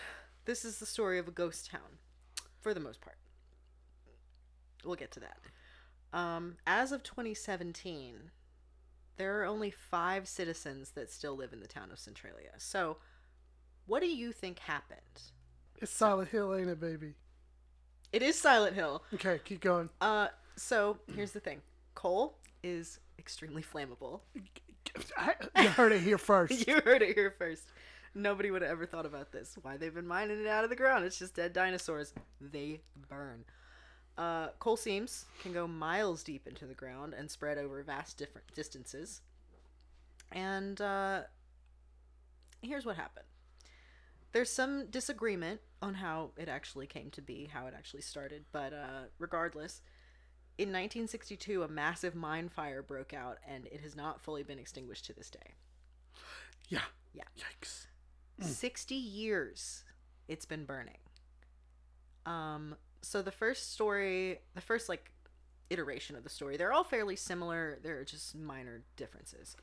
this is the story of a ghost town, for the most part. We'll get to that. As of 2017, there are only 5 citizens that still live in the town of Centralia. So, what do you think happened? It's Silent Hill, ain't it, baby? It is Silent Hill. Okay, keep going. So, here's the thing. Coal is extremely flammable. You heard it here first. You heard it here first. Nobody would have ever thought about this. Why they've been mining it out of the ground. It's just dead dinosaurs. They burn. Coal seams can go miles deep into the ground and spread over vast different distances. And here's what happened. There's some disagreement on how it actually came to be, how it actually started. But regardless, in 1962, a massive mine fire broke out, and it has not fully been extinguished to this day. Yeah. Yeah. Yikes. 60 years it's been burning. So the first iteration of the story, they're all fairly similar. There are just minor differences.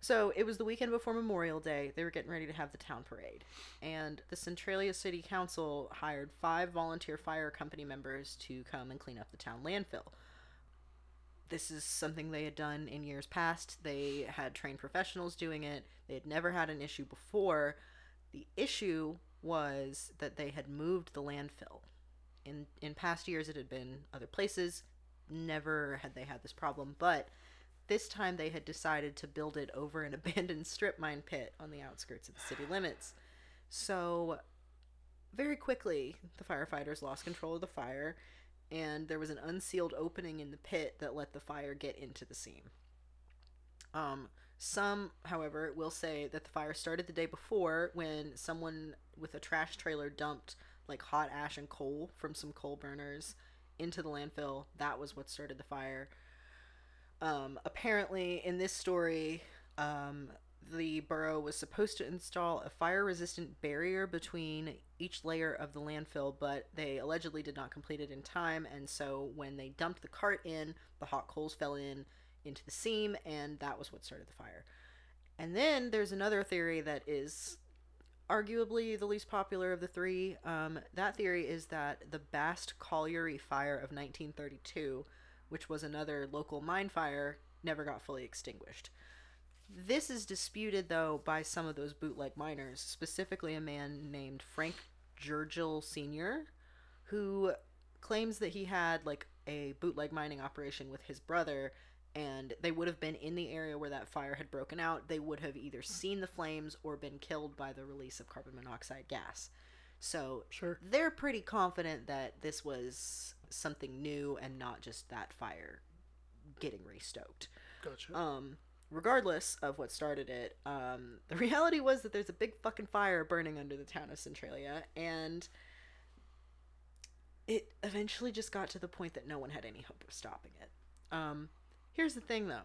So it was the weekend before Memorial Day. They were getting ready to have the town parade. And the Centralia City Council hired 5 volunteer fire company members to come and clean up the town landfill. This is something they had done in years past. They had trained professionals doing it. They had never had an issue before. The issue was that they had moved the landfill. In past years, it had been other places. Never had they had this problem, but this time they had decided to build it over an abandoned strip mine pit on the outskirts of the city limits. So very quickly, the firefighters lost control of the fire, and there was an unsealed opening in the pit that let the fire get into the seam. Some, however, will say that the fire started the day before when someone with a trash trailer dumped like hot ash and coal from some coal burners into the landfill. That was what started the fire. Apparently in this story, the borough was supposed to install a fire resistant barrier between each layer of the landfill, but they allegedly did not complete it in time. And so when they dumped the cart in, the hot coals fell into the seam, and that was what started the fire. And then there's another theory that is arguably the least popular of the three. That theory is that the Bast Colliery Fire of 1932, which was another local mine fire, never got fully extinguished. This is disputed, though, by some of those bootleg miners, specifically a man named Frank Jurgill Sr., who claims that he had, like, a bootleg mining operation with his brother, and they would have been in the area where that fire had broken out. They would have either seen the flames or been killed by the release of carbon monoxide gas. So sure, they're pretty confident that this was something new and not just that fire getting restoked. Gotcha. Regardless of what started it, the reality was that there's a big fucking fire burning under the town of Centralia, and it eventually just got to the point that no one had any hope of stopping it. Here's the thing, though.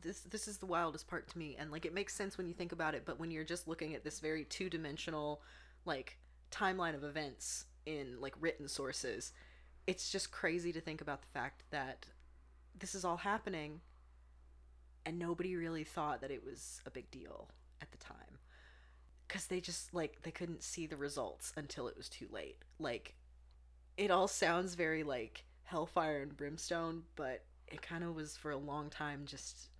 This is the wildest part to me, and, like, it makes sense when you think about it, but when you're just looking at this very two-dimensional, like, timeline of events in, like, written sources, it's just crazy to think about the fact that this is all happening, and nobody really thought that it was a big deal at the time. Because they just, like, they couldn't see the results until it was too late. Like, it all sounds very, like, hellfire and brimstone, but it kind of was for a long time just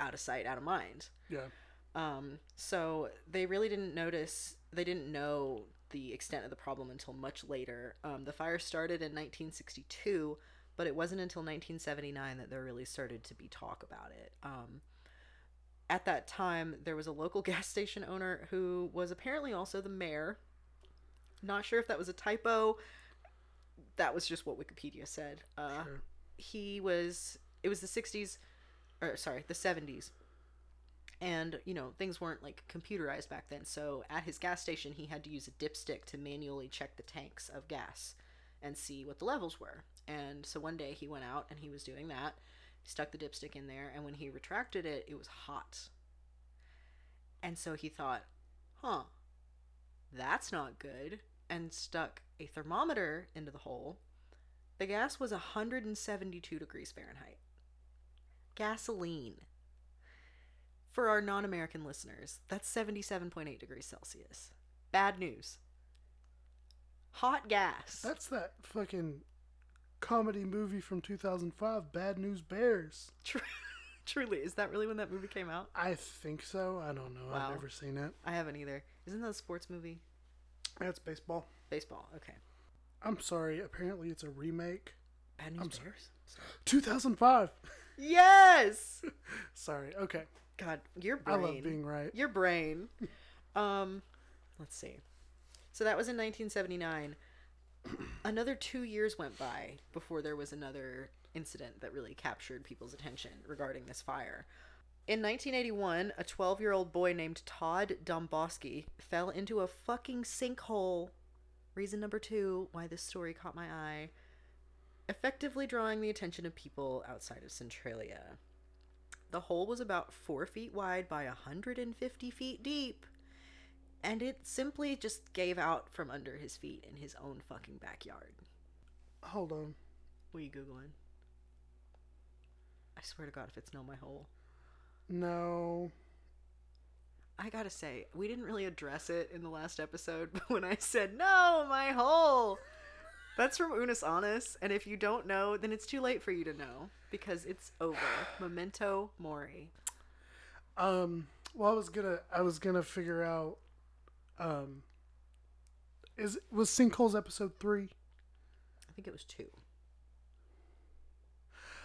out of sight, out of mind. Yeah. So they really didn't notice, they didn't know the extent of the problem until much later. The fire started in 1962, but it wasn't until 1979 that there really started to be talk about it. At that time, there was a local gas station owner who was apparently also the mayor. Not sure if that was a typo. That was just what Wikipedia said. Sure. It was the 60s, or sorry, the 70s. And, you know, things weren't, like, computerized back then. So at his gas station, he had to use a dipstick to manually check the tanks of gas and see what the levels were. And so one day he went out and he was doing that. He stuck the dipstick in there, and when he retracted it, it was hot. And so he thought, huh, that's not good, and stuck a thermometer into the hole. The gas was 172 degrees Fahrenheit. Gasoline. For our non-American listeners, that's 77.8 degrees Celsius. Bad news. Hot gas. That's that fucking comedy movie from 2005, Bad News Bears. Truly, is that really when that movie came out? I think so. I don't know. Wow. I've never seen it. I haven't either. Isn't that a sports movie? That's baseball. Baseball, okay. I'm sorry. Apparently, it's a remake. Bad News Bears? Sorry. 2005. Yes! Sorry. Okay. God, your brain. I love being right. Your brain. Let's see. So that was in 1979. Another 2 years went by before there was another incident that really captured people's attention regarding this fire. In 1981, a 12-year-old boy named Todd Domboski fell into a fucking sinkhole. Reason number two why this story caught my eye. Effectively drawing the attention of people outside of Centralia. The hole was about 4 feet wide by 150 feet deep. And it simply just gave out from under his feet in his own fucking backyard. Hold on. What are you Googling? I swear to God, if it's no my hole. No. I gotta say, we didn't really address it in the last episode, but when I said, no, my hole! That's from Unis Honest, and if you don't know, then it's too late for you to know, because it's over. Memento mori. Well, I was gonna figure out... was Sinkholes episode 3? I think it was 2.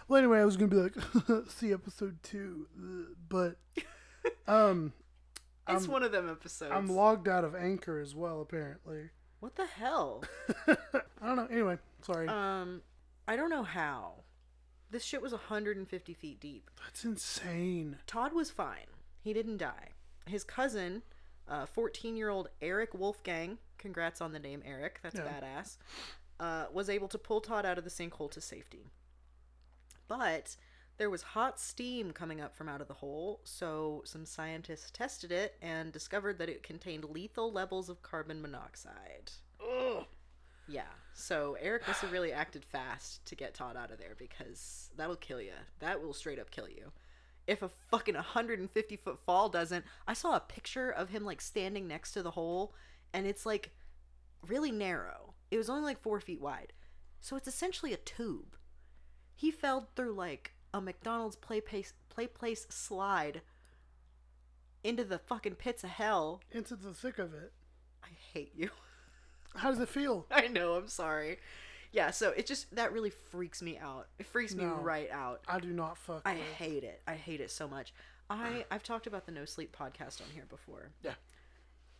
Well, anyway, I was gonna be like, see episode 2, but it's one of them episodes. I'm logged out of Anchor as well, apparently. What the hell? I don't know. Anyway, sorry. I don't know how. This shit was 150 feet deep. That's insane. Todd was fine. He didn't die. His cousin, 14-year-old Eric Wolfgang, congrats on the name Eric, that's badass, was able to pull Todd out of the sinkhole to safety. But there was hot steam coming up from out of the hole, so some scientists tested it and discovered that it contained lethal levels of carbon monoxide. Ugh. Yeah, so Eric must have really acted fast to get Todd out of there, because that'll kill you. That will straight up kill you. if a fucking 150-foot fall doesn't. I saw a picture of him like standing next to the hole, and it's like really narrow. It was only like 4 feet wide. So it's essentially a tube. He fell through like a McDonald's play place slide into the fucking pits of hell. Into the thick of it. I hate you. How does it feel? I know, I'm sorry. Yeah, so it just, that really freaks me out. It freaks me right out. I do not fuck with it. I hate it. I hate it so much. I've talked about the No Sleep podcast on here before. Yeah.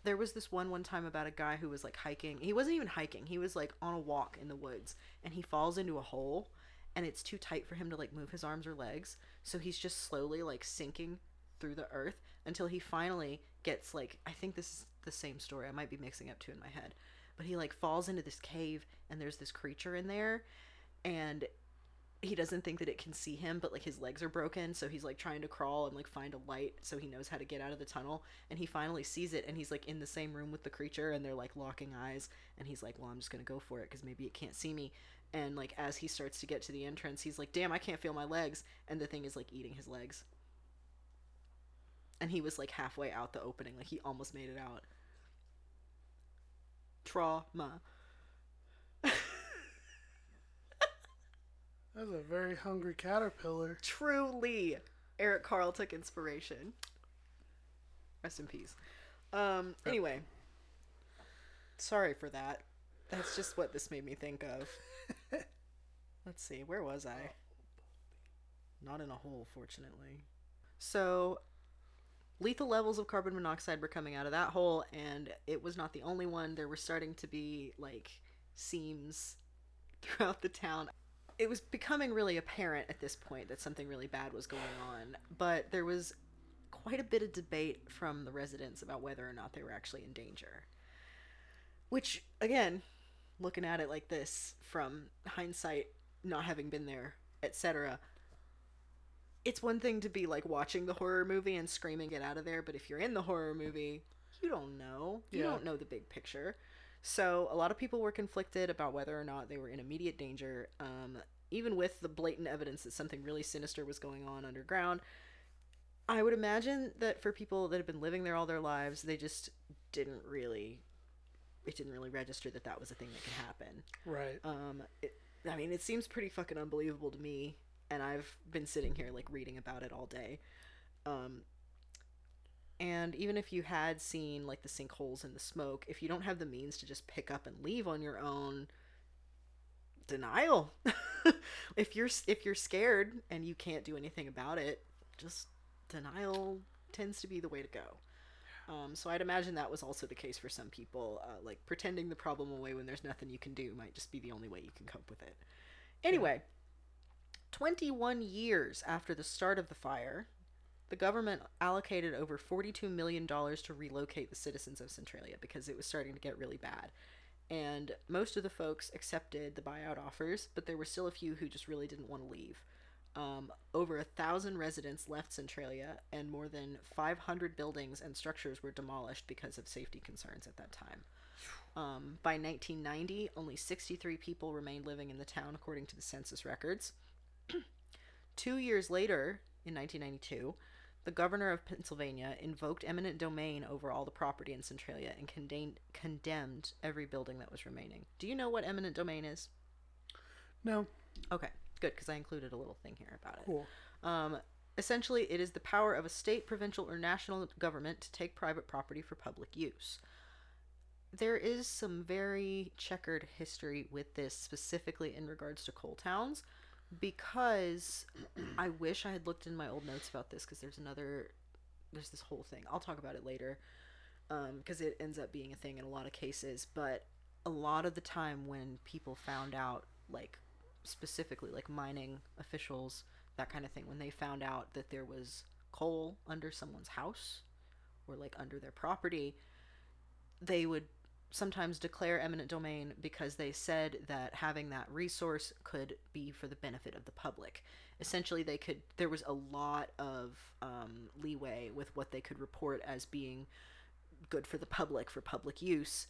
There was this one time about a guy who was like hiking. He wasn't even hiking. He was like on a walk in the woods, and he falls into a hole, and it's too tight for him to like move his arms or legs. So he's just slowly like sinking through the earth until he finally gets like, I think this is the same story. I might be mixing up two in my head. But he, like, falls into this cave, and there's this creature in there, and he doesn't think that it can see him, but, like, his legs are broken, so he's, like, trying to crawl and, like, find a light so he knows how to get out of the tunnel, and he finally sees it, and he's, like, in the same room with the creature, and they're, like, locking eyes, and he's like, well, I'm just gonna go for it, because maybe it can't see me, and, like, as he starts to get to the entrance, he's like, damn, I can't feel my legs, and the thing is, like, eating his legs, and he was, like, halfway out the opening, like, he almost made it out. Trauma. That's a very hungry caterpillar. Truly. Eric Carle took inspiration. Rest in peace. Anyway. Sorry for that. That's just what this made me think of. Let's see. Where was I? Not in a hole, fortunately. So... lethal levels of carbon monoxide were coming out of that hole, and it was not the only one. There were starting to be, like, seams throughout the town. It was becoming really apparent at this point that something really bad was going on, but there was quite a bit of debate from the residents about whether or not they were actually in danger. Which, again, looking at it like this, from hindsight, not having been there, etc., it's one thing to be, like, watching the horror movie and screaming, get out of there, but if you're in the horror movie, you don't know. You don't know the big picture. So a lot of people were conflicted about whether or not they were in immediate danger. Even with the blatant evidence that something really sinister was going on underground, I would imagine that for people that have been living there all their lives, they just didn't really register that that was a thing that could happen. Right. It seems pretty fucking unbelievable to me. And I've been sitting here, like, reading about it all day. And even if you had seen, like, the sinkholes and the smoke, if you don't have the means to just pick up and leave on your own, denial. If you're scared and you can't do anything about it, just denial tends to be the way to go. So I'd imagine that was also the case for some people. Like, pretending the problem away when there's nothing you can do might just be the only way you can cope with it. Anyway... 21 years after the start of the fire, the government allocated over $42 million to relocate the citizens of Centralia because it was starting to get really bad. And most of the folks accepted the buyout offers, but there were still a few who just really didn't want to leave. Over 1,000 residents left Centralia, and more than 500 buildings and structures were demolished because of safety concerns at that time. By 1990, only 63 people remained living in the town, according to the census records. 2 years later, in 1992, the governor of Pennsylvania invoked eminent domain over all the property in Centralia and condemned every building that was remaining. Do you know what eminent domain is? No. Okay, good, because I included a little thing here about it. Cool. Essentially, it is the power of a state, provincial, or national government to take private property for public use. There is some very checkered history with this, specifically in regards to coal towns. Because I wish I had looked in my old notes about this, because there's this whole thing. I'll talk about it later, because it ends up being a thing in a lot of cases. But a lot of the time when people found out, like, specifically, like, mining officials, that kind of thing, when they found out that there was coal under someone's house or, like, under their property, they would sometimes declare eminent domain because they said that having that resource could be for the benefit of the public. Essentially, there was a lot of leeway with what they could report as being good for the public, for public use,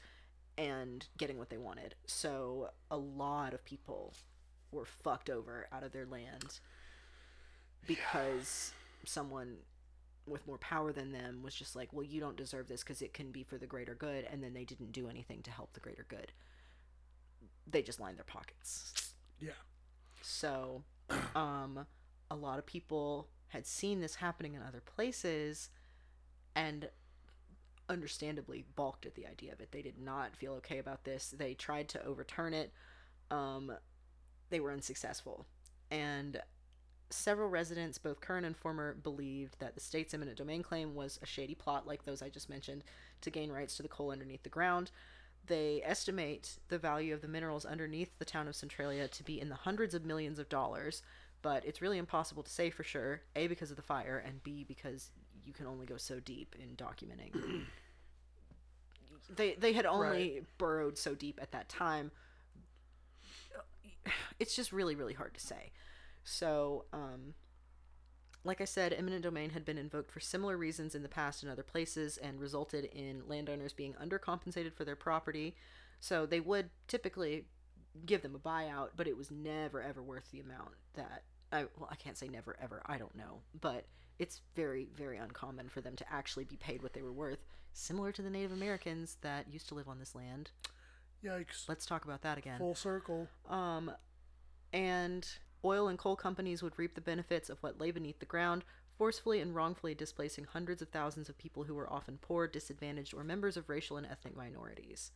and getting what they wanted. So a lot of people were fucked over out of their land because someone with more power than them was just like, well, you don't deserve this because it can be for the greater good, and then they didn't do anything to help the greater good. They just lined their pockets. Yeah. So a lot of people had seen this happening in other places and understandably balked at the idea of it. They did not feel okay about this. They tried to overturn it. They were unsuccessful. And several residents, both current and former, believed that the state's eminent domain claim was a shady plot like those I just mentioned to gain rights to the coal underneath the ground. They estimate the value of the minerals underneath the town of Centralia to be in the hundreds of millions of dollars, but it's really impossible to say for sure, A, because of the fire, and B, because you can only go so deep in documenting. They had only burrowed so deep at that time. It's just really, really hard to say. So, like I said, eminent domain had been invoked for similar reasons in the past in other places and resulted in landowners being undercompensated for their property. So they would typically give them a buyout, but it was never, ever worth the amount that I can't say never, ever. I don't know. But it's very, very uncommon for them to actually be paid what they were worth, similar to the Native Americans that used to live on this land. Yikes. Let's talk about that again. Full circle. And oil and coal companies would reap the benefits of what lay beneath the ground, forcefully and wrongfully displacing hundreds of thousands of people who were often poor, disadvantaged, or members of racial and ethnic minorities.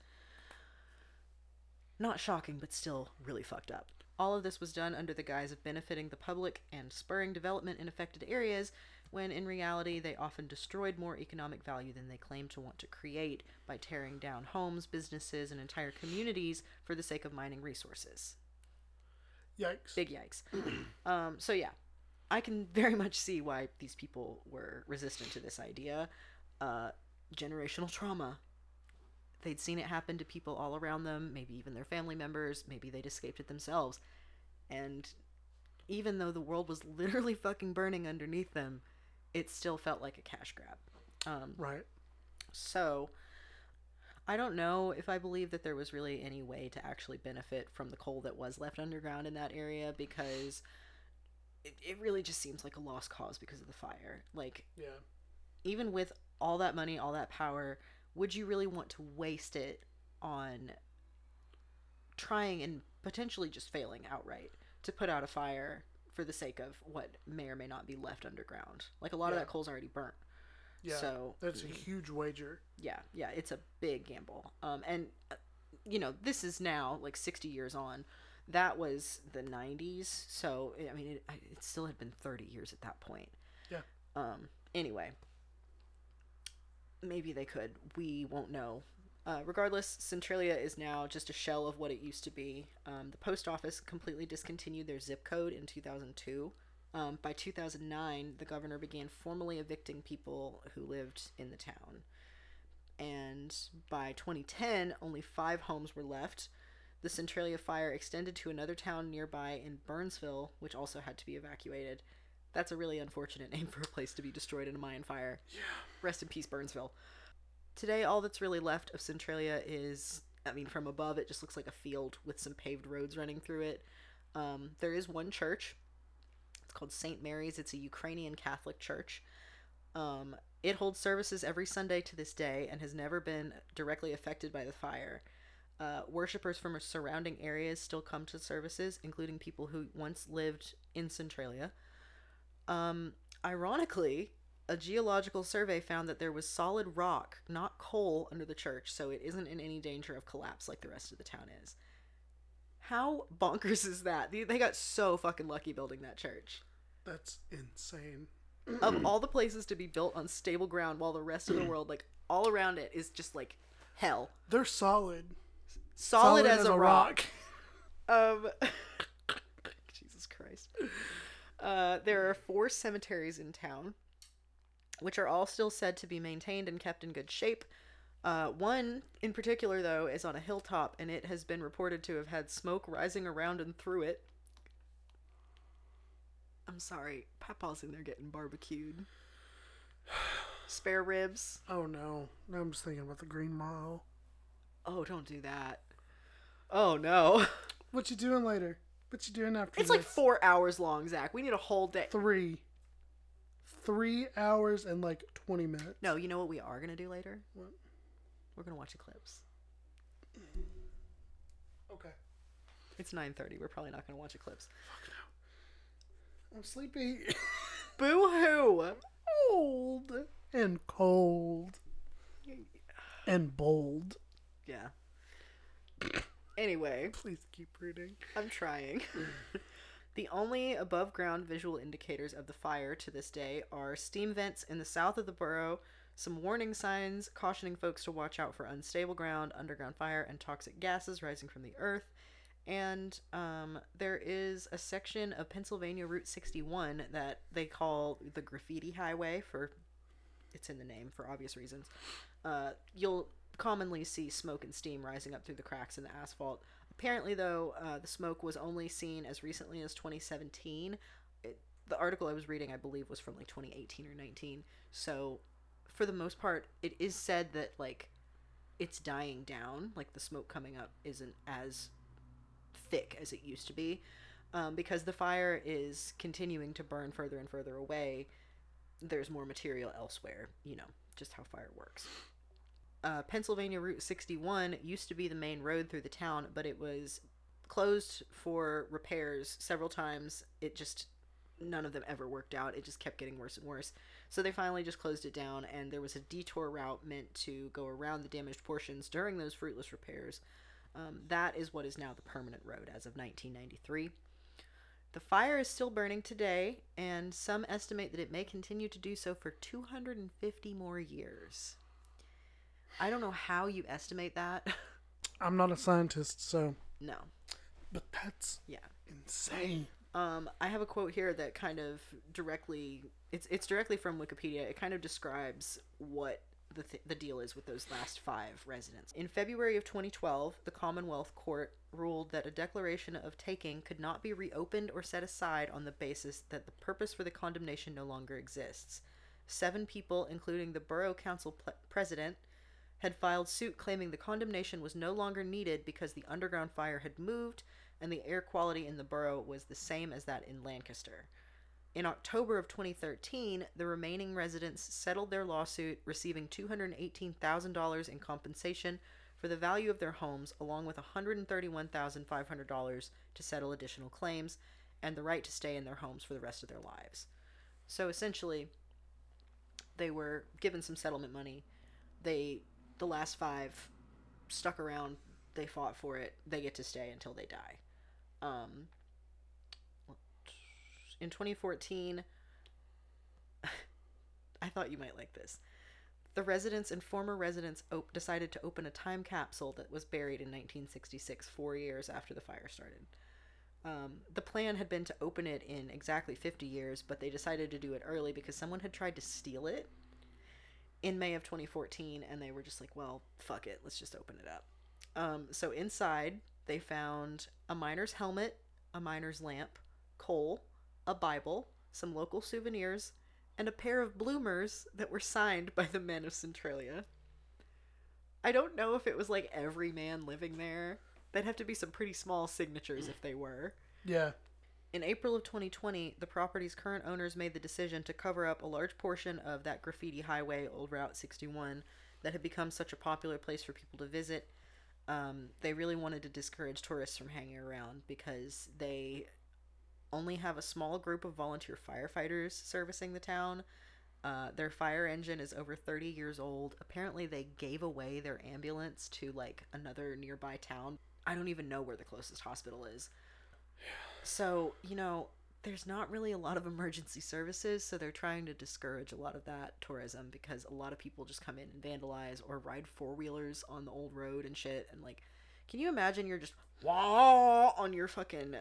Not shocking, but still really fucked up. All of this was done under the guise of benefiting the public and spurring development in affected areas, when in reality they often destroyed more economic value than they claimed to want to create by tearing down homes, businesses, and entire communities for the sake of mining resources. Yikes. Big yikes. So yeah, I can very much see why these people were resistant to this idea. Generational trauma. They'd seen it happen to people all around them, maybe even their family members, maybe they'd escaped it themselves. And even though the world was literally fucking burning underneath them, it still felt like a cash grab. Right. So I don't know if I believe that there was really any way to actually benefit from the coal that was left underground in that area, because it really just seems like a lost cause because of the fire. Like, yeah. Even with all that money, all that power, would you really want to waste it on trying and potentially just failing outright to put out a fire for the sake of what may or may not be left underground? Like, a lot of that coal's already burnt. Yeah, so that's a huge wager. Yeah, it's a big gamble. This is now like 60 years on. That was the 90s, so I mean, it still had been 30 years at that point. Yeah. Anyway, maybe they could. We won't know. Regardless, Centralia is now just a shell of what it used to be. The post office completely discontinued their zip code in 2002. By 2009, the governor began formally evicting people who lived in the town. And by 2010, only 5 homes were left. The Centralia fire extended to another town nearby in Burnsville, which also had to be evacuated. That's a really unfortunate name for a place to be destroyed in a mine fire. Yeah. Rest in peace, Burnsville. Today, all that's really left of Centralia is, from above, it just looks like a field with some paved roads running through it. There is one church. It's called St. Mary's. It's a Ukrainian Catholic church. It holds services every Sunday to this day and has never been directly affected by the fire. Worshippers from surrounding areas still come to services, including people who once lived in Centralia. Ironically, a geological survey found that there was solid rock, not coal, under the church, so it isn't in any danger of collapse like the rest of the town is. How bonkers is that? They got so fucking lucky building that church. That's insane. Of all the places to be built on stable ground while the rest of the world, like, all around it is just, like, hell. They're solid. Solid as a rock. Jesus Christ. There are 4 cemeteries in town, which are all still said to be maintained and kept in good shape. One in particular, though, is on a hilltop, and it has been reported to have had smoke rising around and through it. I'm sorry. Papa's in there getting barbecued. Spare ribs. Oh, no. Now I'm just thinking about the Green Mile. Oh, don't do that. Oh, no. What you doing later? What you doing after this? It's like 4 hours long, Zach. We need a whole day. 3. 3 hours and like 20 minutes. No, you know what we are going to do later? What? We're going to watch Eclipse. Okay. It's 9:30. We're probably not going to watch Eclipse. Fuck no. I'm sleepy. Boo-hoo. I'm old. And cold. And bold. Yeah. Anyway. Please keep reading. I'm trying. The only above-ground visual indicators of the fire to this day are steam vents in the south of the borough, some warning signs cautioning folks to watch out for unstable ground, underground fire, and toxic gases rising from the earth. And there is a section of Pennsylvania Route 61 that they call the Graffiti Highway for... It's in the name for obvious reasons. You'll commonly see smoke and steam rising up through the cracks in the asphalt. Apparently, though, the smoke was only seen as recently as 2017. The article I was reading, I believe, was from like 2018 or 19. So, for the most part, it is said that like it's dying down. Like the smoke coming up isn't as thick as it used to be, because the fire is continuing to burn further and further away. There's more material elsewhere, you know, just how fire works. Pennsylvania Route 61 used to be the main road through the town, but it was closed for repairs several times. It just, none of them ever worked out. It just kept getting worse and worse. So they finally just closed it down, and there was a detour route meant to go around the damaged portions during those fruitless repairs. That is what is now the permanent road as of 1993. The fire is still burning today, and some estimate that it may continue to do so for 250 more years. I don't know how you estimate that. I'm not a scientist, so... No. But that's... Yeah. Insane. I have a quote here that kind of directly... It's directly from Wikipedia. It kind of describes what the deal is with those last five residents. In February of 2012, the Commonwealth Court ruled that a declaration of taking could not be reopened or set aside on the basis that the purpose for the condemnation no longer exists. 7 people, including the borough council president, had filed suit claiming the condemnation was no longer needed because the underground fire had moved and the air quality in the borough was the same as that in Lancaster. In October of 2013, the remaining residents settled their lawsuit, receiving $218,000 in compensation for the value of their homes, along with $131,500 to settle additional claims and the right to stay in their homes for the rest of their lives. So essentially, they were given some settlement money. The last 5 stuck around. They fought for it. They get to stay until they die. In 2014, I thought you might like this. The residents and former residents decided to open a time capsule that was buried in 1966, 4 years after the fire started. The plan had been to open it in exactly 50 years, but they decided to do it early because someone had tried to steal it in May of 2014, and they were just like, well, fuck it, let's just open it up. So inside, they found a miner's helmet, a miner's lamp, coal, a Bible, some local souvenirs, and a pair of bloomers that were signed by the men of Centralia. I don't know if it was like every man living there. That'd have to be some pretty small signatures if they were. Yeah. In April of 2020, the property's current owners made the decision to cover up a large portion of that Graffiti Highway, old Route 61, that had become such a popular place for people to visit. They really wanted to discourage tourists from hanging around because they... only have a small group of volunteer firefighters servicing the town. Their fire engine is over 30 years old. Apparently they gave away their ambulance to like another nearby town. I don't even know where the closest hospital is. So, you know, there's not really a lot of emergency services, so they're trying to discourage a lot of that tourism because a lot of people just come in and vandalize or ride four-wheelers on the old road and shit. And like, can you imagine you're just wah on your fucking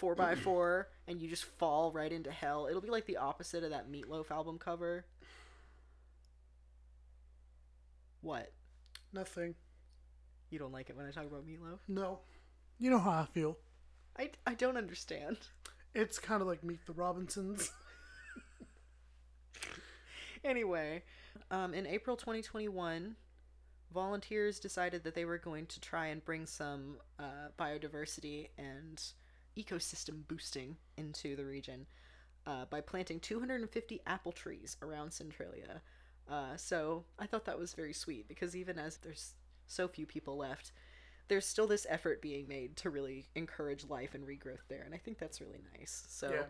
4x4 and you just fall right into hell? It'll be like the opposite of that Meatloaf album cover. What? Nothing. You don't like it when I talk about Meatloaf? No. You know how I feel. I don't understand. It's kind of like Meet the Robinsons. Anyway, in April 2021... volunteers decided that they were going to try and bring some biodiversity and ecosystem boosting into the region. by planting 250 apple trees around Centralia. So I thought that was very sweet, because even as there's so few people left, there's still this effort being made to really encourage life and regrowth there. And I think that's really nice. So yeah.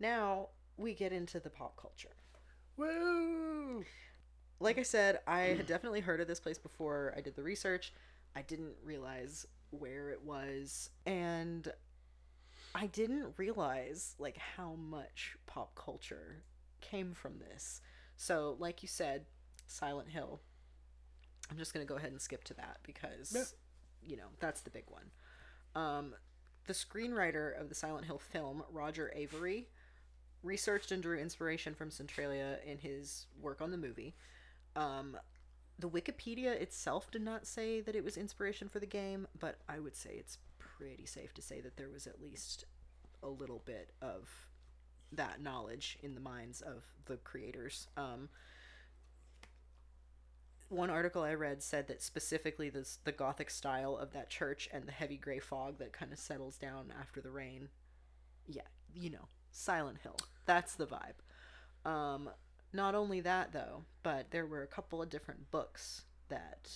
Now we get into the pop culture. Woo! Like I said, I had definitely heard of this place before I did the research. I didn't realize where it was. And I didn't realize like how much pop culture came from this. So like you said, Silent Hill. I'm just going to go ahead and skip to that because, you know, that's the big one. The screenwriter of the Silent Hill film, Roger Avery, researched and drew inspiration from Centralia in his work on the movie. The Wikipedia itself did not say that it was inspiration for the game, but I would say it's pretty safe to say that there was at least a little bit of that knowledge in the minds of the creators. One article I read said that specifically the Gothic style of that church and the heavy gray fog that kind of settles down after the rain. Yeah, you know, Silent Hill. That's the vibe. Not only that, though, but there were a couple of different books that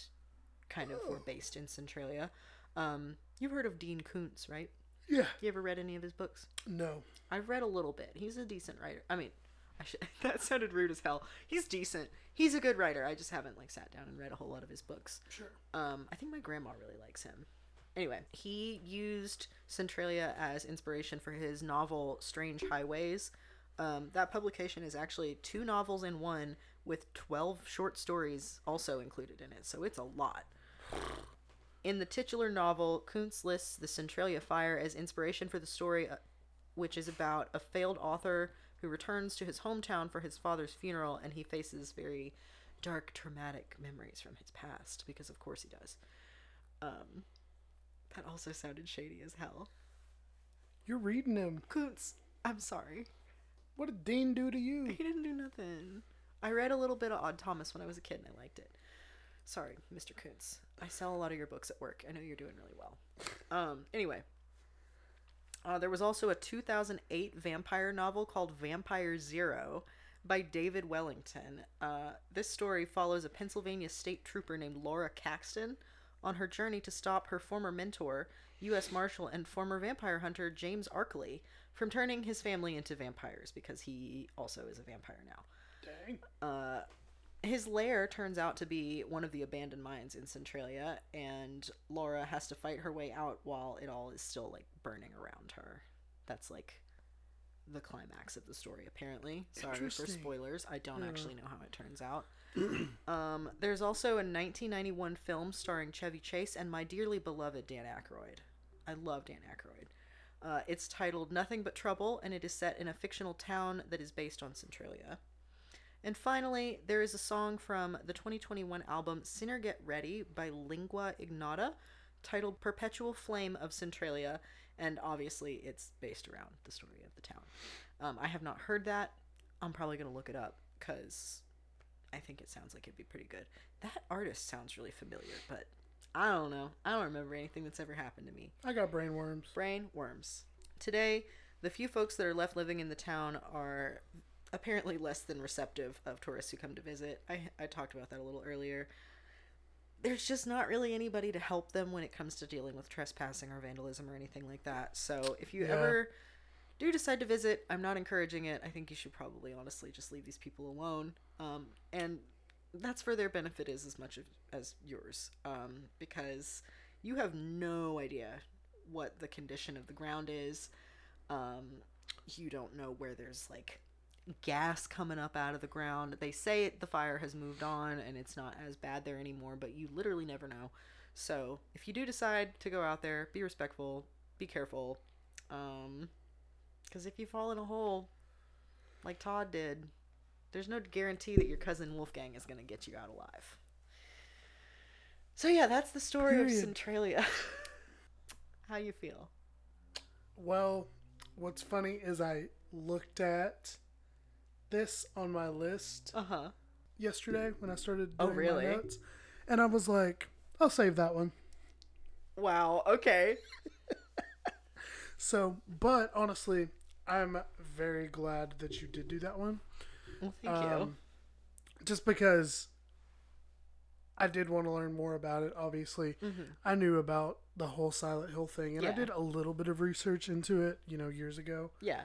kind of were based in Centralia. You've heard of Dean Koontz, right? Yeah. You ever read any of his books? No. I've read a little bit. He's a decent writer. I mean... that sounded rude as hell. He's decent. He's a good writer. I just haven't like sat down and read a whole lot of his books. Sure. I think my grandma really likes him. Anyway, he used Centralia as inspiration for his novel Strange Highways. That publication is actually 2 novels in one, with 12 short stories also included in it. So it's a lot. In the titular novel, Koontz lists the Centralia fire as inspiration for the story, which is about a failed author who returns to his hometown for his father's funeral, and he faces very dark, traumatic memories from his past, because of course he does. That also sounded shady as hell. You're reading him. Koontz, I'm sorry. What did Dean do to you? He didn't do nothing. I read a little bit of Odd Thomas when I was a kid, and I liked it. Sorry, Mr. Koontz. I sell a lot of your books at work. I know you're doing really well. Anyway. There was also a 2008 vampire novel called Vampire Zero by David Wellington. This story follows a Pennsylvania state trooper named Laura Caxton on her journey to stop her former mentor, U.S. Marshal and former vampire hunter James Arkley, from turning his family into vampires, because he also is a vampire now. Dang. His lair turns out to be one of the abandoned mines in Centralia, and Laura has to fight her way out while it all is still, like, burning around her. That's, like, the climax of the story, apparently. Sorry for spoilers. I don't actually know how it turns out. There's also a 1991 film starring Chevy Chase and my dearly beloved Dan Aykroyd. I love Dan Aykroyd. It's titled Nothing But Trouble, and it is set in a fictional town that is based on Centralia. And finally, there is a song from the 2021 album Sinner Get Ready by Lingua Ignota titled Perpetual Flame of Centralia, and obviously it's based around the story of the town. I have not heard that. I'm probably going to look it up because I think it sounds like it'd be pretty good. That artist sounds really familiar, but I don't know. I don't remember anything that's ever happened to me. I got brain worms. Brain worms. Today, the few folks that are left living in the town are... apparently less than receptive of tourists who come to visit. I talked about that a little earlier. There's just not really anybody to help them when it comes to dealing with trespassing or vandalism or anything like that. So if you ever do decide to visit, I'm not encouraging it. I think you should probably honestly just leave these people alone. And that's for their benefit is as much as yours. Because you have no idea what the condition of the ground is. You don't know where there's like gas coming up out of the ground. They say the fire has moved on and it's not as bad there anymore, but you literally never know. So if you do decide to go out there, be respectful, be careful, because if you fall in a hole like Todd did, there's no guarantee that your cousin Wolfgang is going to get you out alive. So yeah, that's the story of Centralia. How you feel? Well, what's funny is I looked at this on my list yesterday when I started doing my notes, and I was like, I'll save that one. Wow, okay. So, but honestly, I'm very glad that you did do that one. Well, thank you. Just because I did want to learn more about it, obviously. Mm-hmm. I knew about the whole Silent Hill thing, and I did a little bit of research into it, you know, years ago. Yeah.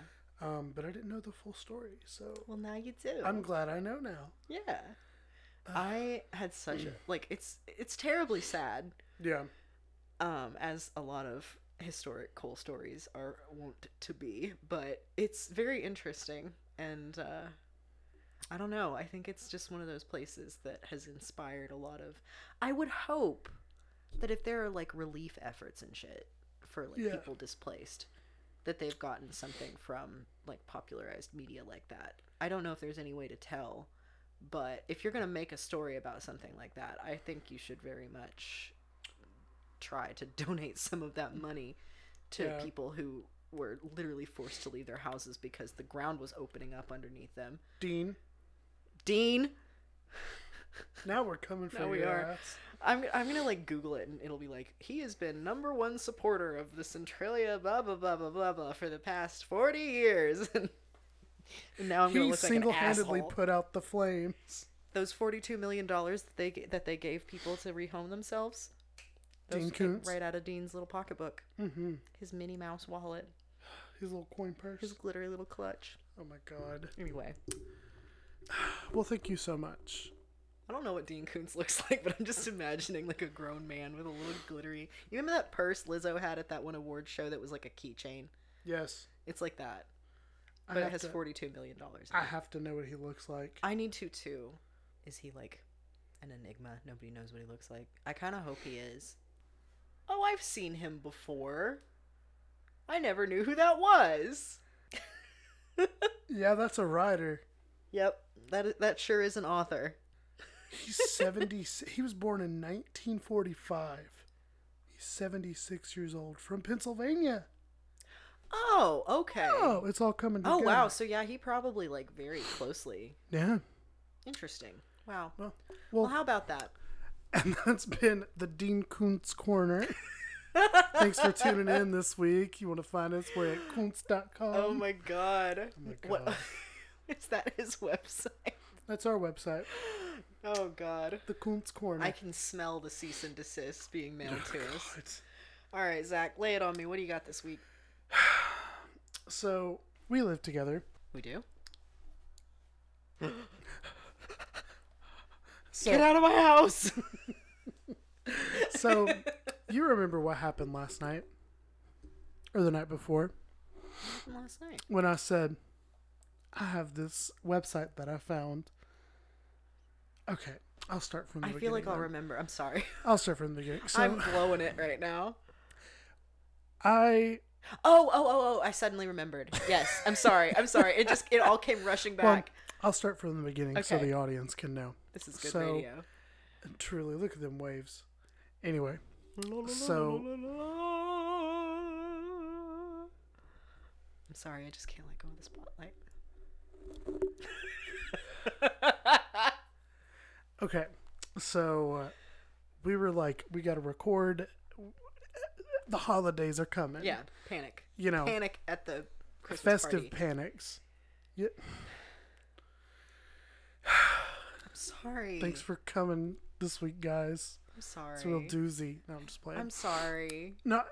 But I didn't know the full story, so... Well, now you do. I'm glad I know now. Yeah. I had such a... Like, it's terribly sad. Yeah. As a lot of historic coal stories are wont to be, but it's very interesting, and I don't know. I think it's just one of those places that has inspired a lot of... I would hope that if there are, like, relief efforts and shit for, like, people displaced, that they've gotten something from, like, popularized media like that. I don't know if there's any way to tell, but if you're going to make a story about something like that, I think you should very much try to donate some of that money to people who were literally forced to leave their houses because the ground was opening up underneath them. Dean. Now we're coming for your ass. I'm gonna like Google it, and it'll be like, he has been #1 supporter of the Centralia blah blah blah blah blah blah for the past 40 years. And now I'm gonna look like an asshole. He single-handedly put out the flames. Those $42 million that they gave people to rehome themselves. Dean Koontz. Right out of Dean's little pocketbook. Mm-hmm. His Minnie Mouse wallet. His little coin purse. His glittery little clutch. Oh my god. Anyway. Well, thank you so much. I don't know what Dean Koontz looks like, but I'm just imagining like a grown man with a little glittery... You remember that purse Lizzo had at that one award show that was like a keychain? Yes. It's like that. But it has $42 million in it. I have to know what he looks like. I need to, too. Is he like an enigma? Nobody knows what he looks like. I kind of hope he is. Oh, I've seen him before. I never knew who that was. Yeah, that's a writer. Yep, that sure is an author. He's 76. He was born in 1945. He's 76 years old, from Pennsylvania. Oh, okay. Oh, it's all coming together. Oh, wow. So yeah, he probably like very closely. Yeah. Interesting. Wow. Well, how about that? And that's been the Dean Koontz Corner. Thanks for tuning in this week. You want to find us? We're at koontz.com. Oh my god. Oh my god. What? Is that his website? That's our website. Oh god. The Koontz Corner. I can smell the cease and desist being mailed to us. All right, Zach, lay it on me. What do you got this week? So, we live together. We do? So, get out of my house! So, you remember what happened last night? Or the night before? Last night. When I said, I have this website that I found. Okay, I'll start from the beginning. I feel like I'll remember. I'm sorry. I'll start from the beginning. So, I'm blowing it right now. Oh, I suddenly remembered. Yes, I'm sorry. It all came rushing back. Well, I'll start from the beginning so the audience can know. This is good radio. Truly, look at them waves. Anyway, I'm sorry, I just can't let go of the spotlight. Okay, so we were like, we got to record. The holidays are coming. Yeah, panic. You know, panic at the Christmas festive party. Panics. Yeah. Sorry. Thanks for coming this week, guys. I'm sorry. It's a real doozy. No, I'm just playing. I'm sorry. No,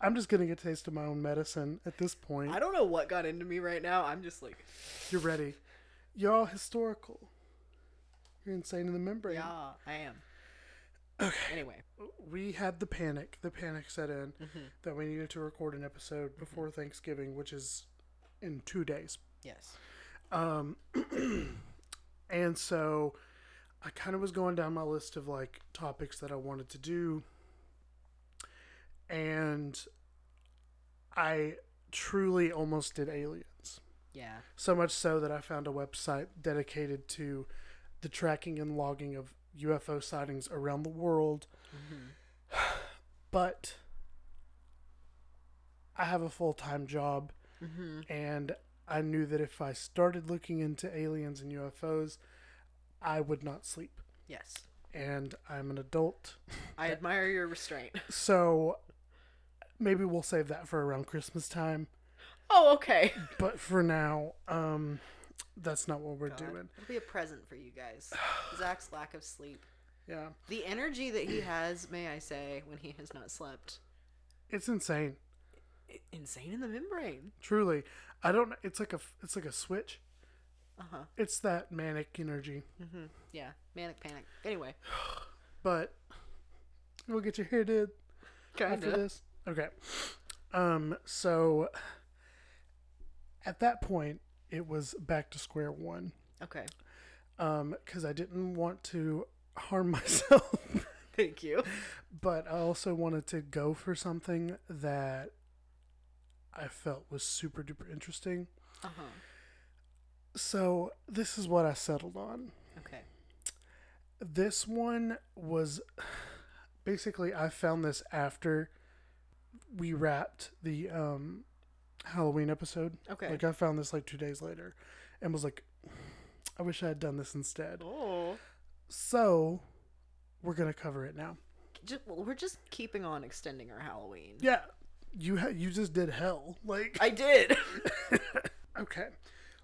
I'm just getting a taste of my own medicine at this point. I don't know what got into me right now. I'm just like... You're ready. You're all historical. You're insane in the membrane. Yeah, I am. Okay. Anyway. We had the panic. The panic set in that we needed to record an episode before Thanksgiving, which is in 2 days. Yes. And so I kind of was going down my list of like topics that I wanted to do. And I truly almost did aliens. Yeah. So much so that I found a website dedicated to the tracking and logging of UFO sightings around the world. Mm-hmm. But I have a full-time job. Mm-hmm. And I knew that if I started looking into aliens and UFOs, I would not sleep. Yes. And I'm an adult. I admire your restraint. So maybe we'll save that for around Christmas time. Oh, okay. But for now, that's not what we're doing. It'll be a present for you guys. Zach's lack of sleep. Yeah. The energy that he has, may I say, when he has not slept. It's insane. Insane in the membrane. Truly. I don't know. It's like a switch. Uh-huh. It's that manic energy. Mm-hmm. Yeah. Manic panic. Anyway. But we'll get you here, dude. Kinda. After this. Okay. So at that point, it was back to square one. Okay. Because I didn't want to harm myself. Thank you. But I also wanted to go for something that I felt was super duper interesting. Uh-huh. So this is what I settled on. Okay. This one was basically, I found this after we wrapped the Halloween episode. Okay. Like, I found this like 2 days later and was like, I wish I had done this instead. Oh. So we're going to cover it now. We're just keeping on extending our Halloween. Yeah. You just did hell. Like, I did. Okay.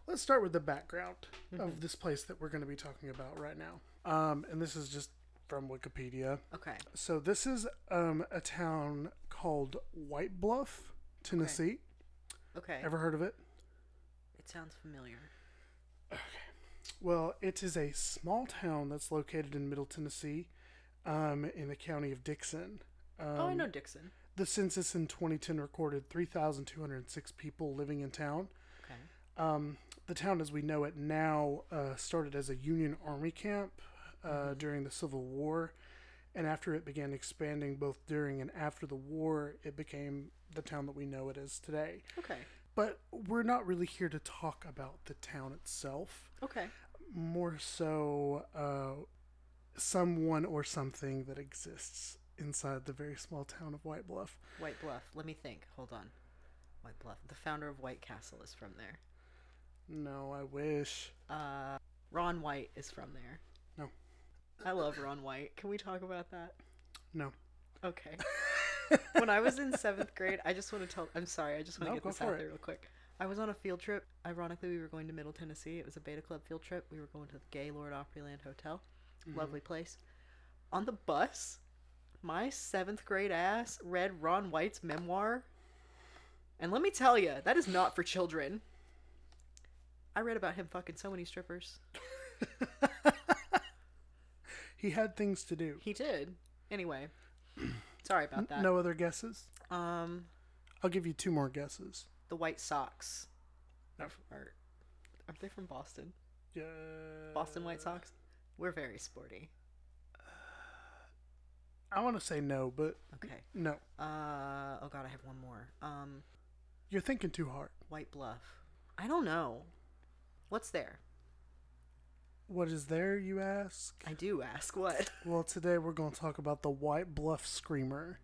Let's start with the background of this place that we're going to be talking about right now. And this is just from Wikipedia. Okay. So this is a town called White Bluff, Tennessee. Okay. Ever heard of it? It sounds familiar. Okay. Well, it is a small town that's located in Middle Tennessee, in the county of Dickson. I know Dickson. The census in 2010 recorded 3,206 people living in town. Okay. The town as we know it now started as a Union Army camp during the Civil War. And after it began expanding both during and after the war, it became the town that we know it is today. Okay. But we're not really here to talk about the town itself. Okay. More so someone or something that exists inside the very small town of White Bluff. White Bluff. Let me think. Hold on. White Bluff. The founder of White Castle is from there. No, I wish. Ron White is from there. No. I love Ron White. Can we talk about that? No. Okay. When I was in 7th grade, I just want to get this out there real quick. I was on a field trip. Ironically, we were going to Middle Tennessee. It was a Beta Club field trip. We were going to the Gaylord Opryland Hotel. Mm-hmm. Lovely place. On the bus, my 7th grade ass read Ron White's memoir. And let me tell you, that is not for children. I read about him fucking so many strippers. He had things to do. He did. Anyway. Sorry about that. No other guesses? I'll give you two more guesses. The White Sox. No. Aren't they from Boston? Yeah. Boston White Sox? We're very sporty. I want to say no, but... Okay. No. Oh, God, I have one more. You're thinking too hard. White Bluff. I don't know. What's there? What is there, you ask? I do ask. What? Well, today we're going to talk about the White Bluff Screamer.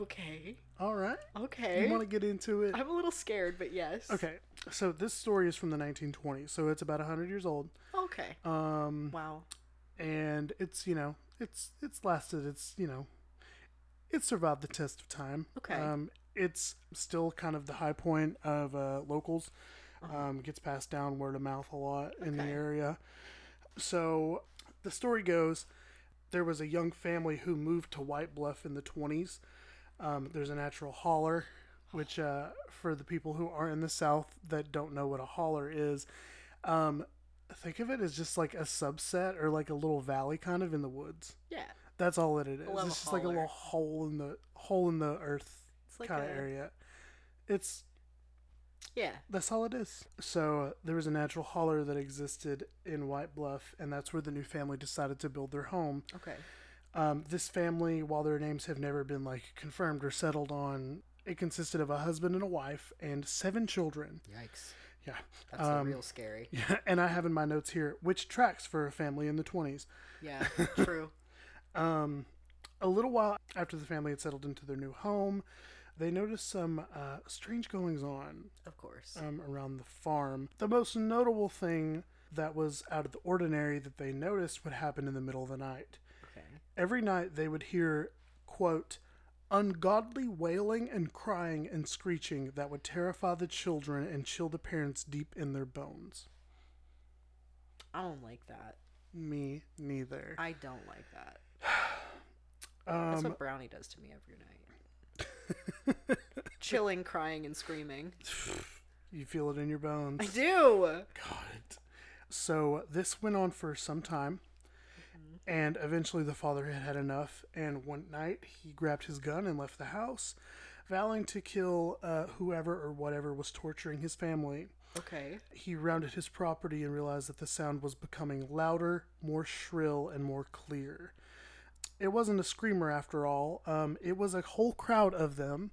Okay. All right. Okay. You want to get into it? I'm a little scared, but yes. Okay. So this story is from the 1920s, so it's about 100 years old. Okay. Wow. And it's, you know, it's lasted. It's, you know, it's survived the test of time. Okay. It's still kind of the high point of locals. Gets passed down word of mouth a lot in the area. So the story goes, there was a young family who moved to White Bluff in the 1920s. There's a natural holler, which for the people who are in the South that don't know what a holler is, think of it as just like a subset or like a little valley kind of in the woods. Yeah. That's all that it is. It's just like a little hole in the earth kind of area. It's... Yeah. That's all it is. So there was a natural holler that existed in White Bluff, and that's where the new family decided to build their home. Okay. This family, while their names have never been like confirmed or settled on, it consisted of a husband and a wife and 7 children. Yikes. Yeah. That's real scary. Yeah. And I have in my notes here, which tracks for a family in the 1920s. Yeah, true. A little while after the family had settled into their new home, they noticed some strange goings-on. Of course. Around the farm. The most notable thing that was out of the ordinary that they noticed would happen in the middle of the night. Okay. Every night they would hear, quote, ungodly wailing and crying and screeching that would terrify the children and chill the parents deep in their bones. I don't like that. Me neither. I don't like that. That's what Brownie does to me every night. Chilling, crying, and screaming. You feel it in your bones. I do. God. So this went on for some time. Mm-hmm. And eventually the father had had enough. And one night he grabbed his gun and left the house, vowing to kill whoever or whatever was torturing his family. Okay. He rounded his property and realized that the sound was becoming louder, more shrill, and more clear. It wasn't a screamer after all. It was a whole crowd of them.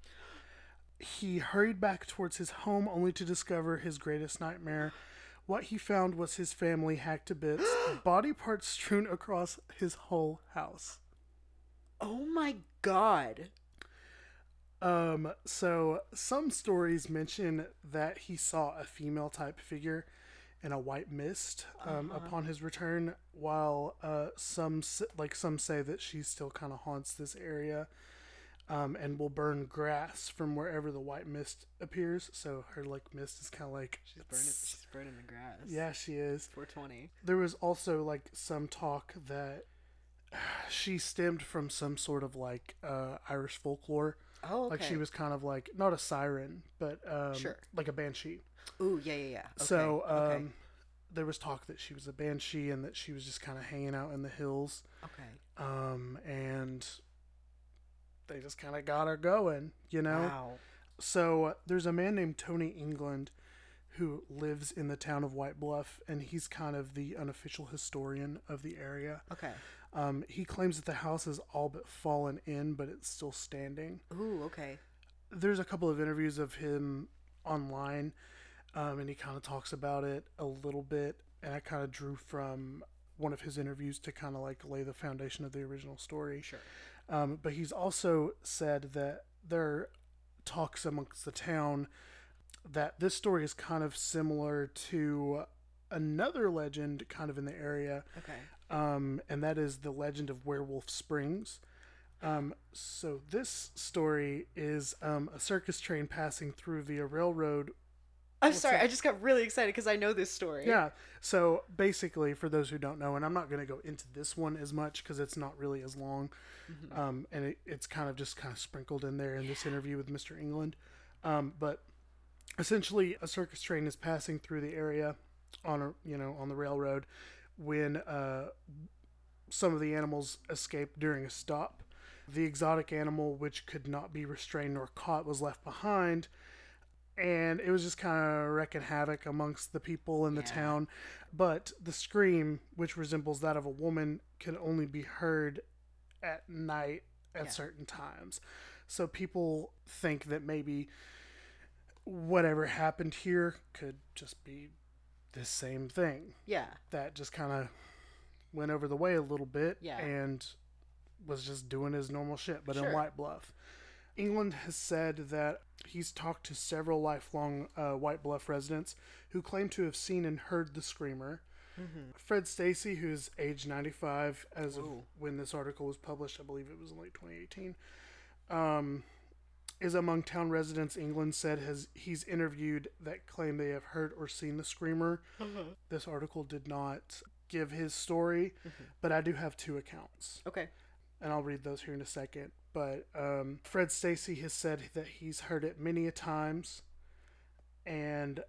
He hurried back towards his home only to discover his greatest nightmare. What he found was his family hacked to bits, body parts strewn across his whole house. Oh my God. So some stories mention that he saw a female type figure in a white mist upon his return, while some say that she still kind of haunts this area and will burn grass from wherever the white mist appears. So her mist is kind of like she's burning the grass. Yeah, she is. 420. There was also some talk that she stemmed from some sort of Irish folklore. Oh, okay. She was kind of not a siren, but sure. Like a banshee. Ooh, yeah. Okay. So there was talk that she was a banshee and that she was just kind of hanging out in the hills. Okay. And they just kind of got her going, you know? Wow. So there's a man named Tony England who lives in the town of White Bluff, and he's kind of the unofficial historian of the area. Okay. He claims that the house is all but fallen in, but it's still standing. Ooh, okay. There's a couple of interviews of him online, and he kind of talks about it a little bit, and I kind of drew from one of his interviews to kind of lay the foundation of the original story. Sure. But he's also said that there are talks amongst the town that this story is kind of similar to another legend kind of in the area. Okay. And that is the legend of Werewolf Springs. So this story is a circus train passing through via railroad. I just got really excited because I know this story. Yeah. So basically, for those who don't know, and I'm not going to go into this one as much because it's not really as long, mm-hmm. And it's kind of sprinkled in there in this interview with Mr. England. But essentially, a circus train is passing through the area on the railroad when some of the animals escaped during a stop. The exotic animal, which could not be restrained nor caught, was left behind, and it was just kind of wrecking havoc amongst the people in the town. But the scream, which resembles that of a woman, can only be heard at night at certain times. So people think that maybe whatever happened here could just be this same thing. Yeah. That just kind of went over the way a little bit and was just doing his normal shit, but in White Bluff. England has said that he's talked to several lifelong White Bluff residents who claim to have seen and heard the screamer. Mm-hmm. Fred Stacy, who's age 95 as of when this article was published, I believe it was in late 2018, is among town residents England said he's interviewed that claim they have heard or seen the screamer. Mm-hmm. This article did not give his story, mm-hmm. but I do have two accounts. Okay. And I'll read those here in a second. But Fred Stacy has said that he's heard it many a times, and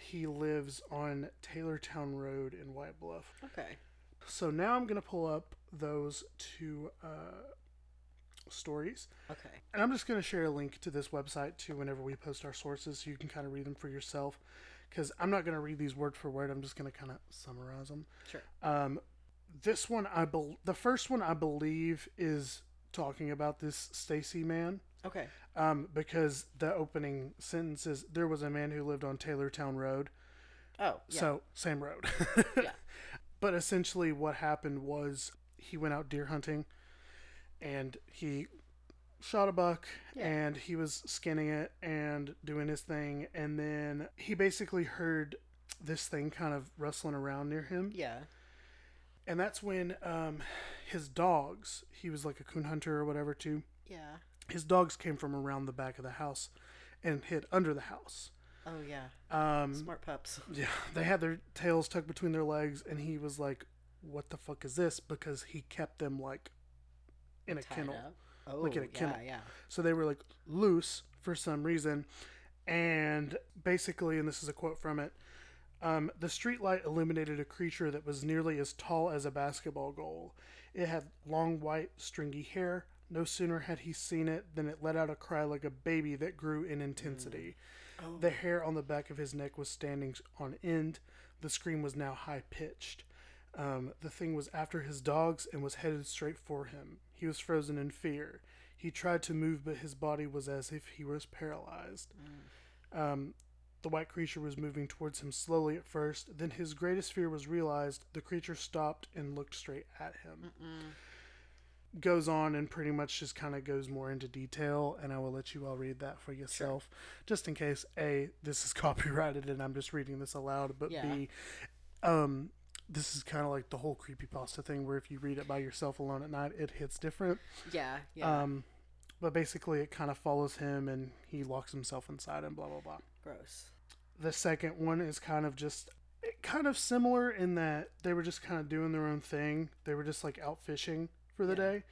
he lives on Taylortown Road in White Bluff. Okay. So now I'm going to pull up those two stories. Okay. And I'm just going to share a link to this website too whenever we post our sources so you can kind of read them for yourself, because I'm not going to read these word for word. I'm just going to kind of summarize them. Sure. This one, the first one I believe is talking about this Stacy man. Okay. Because the opening sentence is, there was a man who lived on Taylortown Road. Oh, yeah. So, same road. Yeah. But essentially what happened was he went out deer hunting and he shot a buck and he was skinning it and doing his thing. And then he basically heard this thing kind of rustling around near him. Yeah. And that's when his dogs, he was a coon hunter or whatever too. Yeah. His dogs came from around the back of the house and hid under the house. Oh, yeah. Smart pups. Yeah. They had their tails tucked between their legs, and he was like, what the fuck is this? Because he kept them, like, in a kennel. Oh, like in a kennel. Yeah. So they were, like, loose for some reason. And basically, and this is a quote from it, the streetlight illuminated a creature that was nearly as tall as a basketball goal. It had long, white, stringy hair. No sooner had he seen it than it let out a cry like a baby that grew in intensity. Oh. The hair on the back of his neck was standing on end. The scream was now high-pitched. The thing was after his dogs and was headed straight for him. He was frozen in fear. He tried to move, but his body was as if he was paralyzed. The white creature was moving towards him slowly at first. Then his greatest fear was realized. The creature stopped and looked straight at him. Goes on and pretty much just kind of goes more into detail, and I will let you all read that for yourself. Sure. Just in case, A, this is copyrighted and I'm just reading this aloud, but B, this is kind of like the whole creepypasta thing where if you read it by yourself alone at night, it hits different. But basically it kind of follows him and he locks himself inside and blah, blah, blah. Gross. The second one is kind of just kind of similar in that they were just kind of doing their own thing. They were just like out fishing for the day.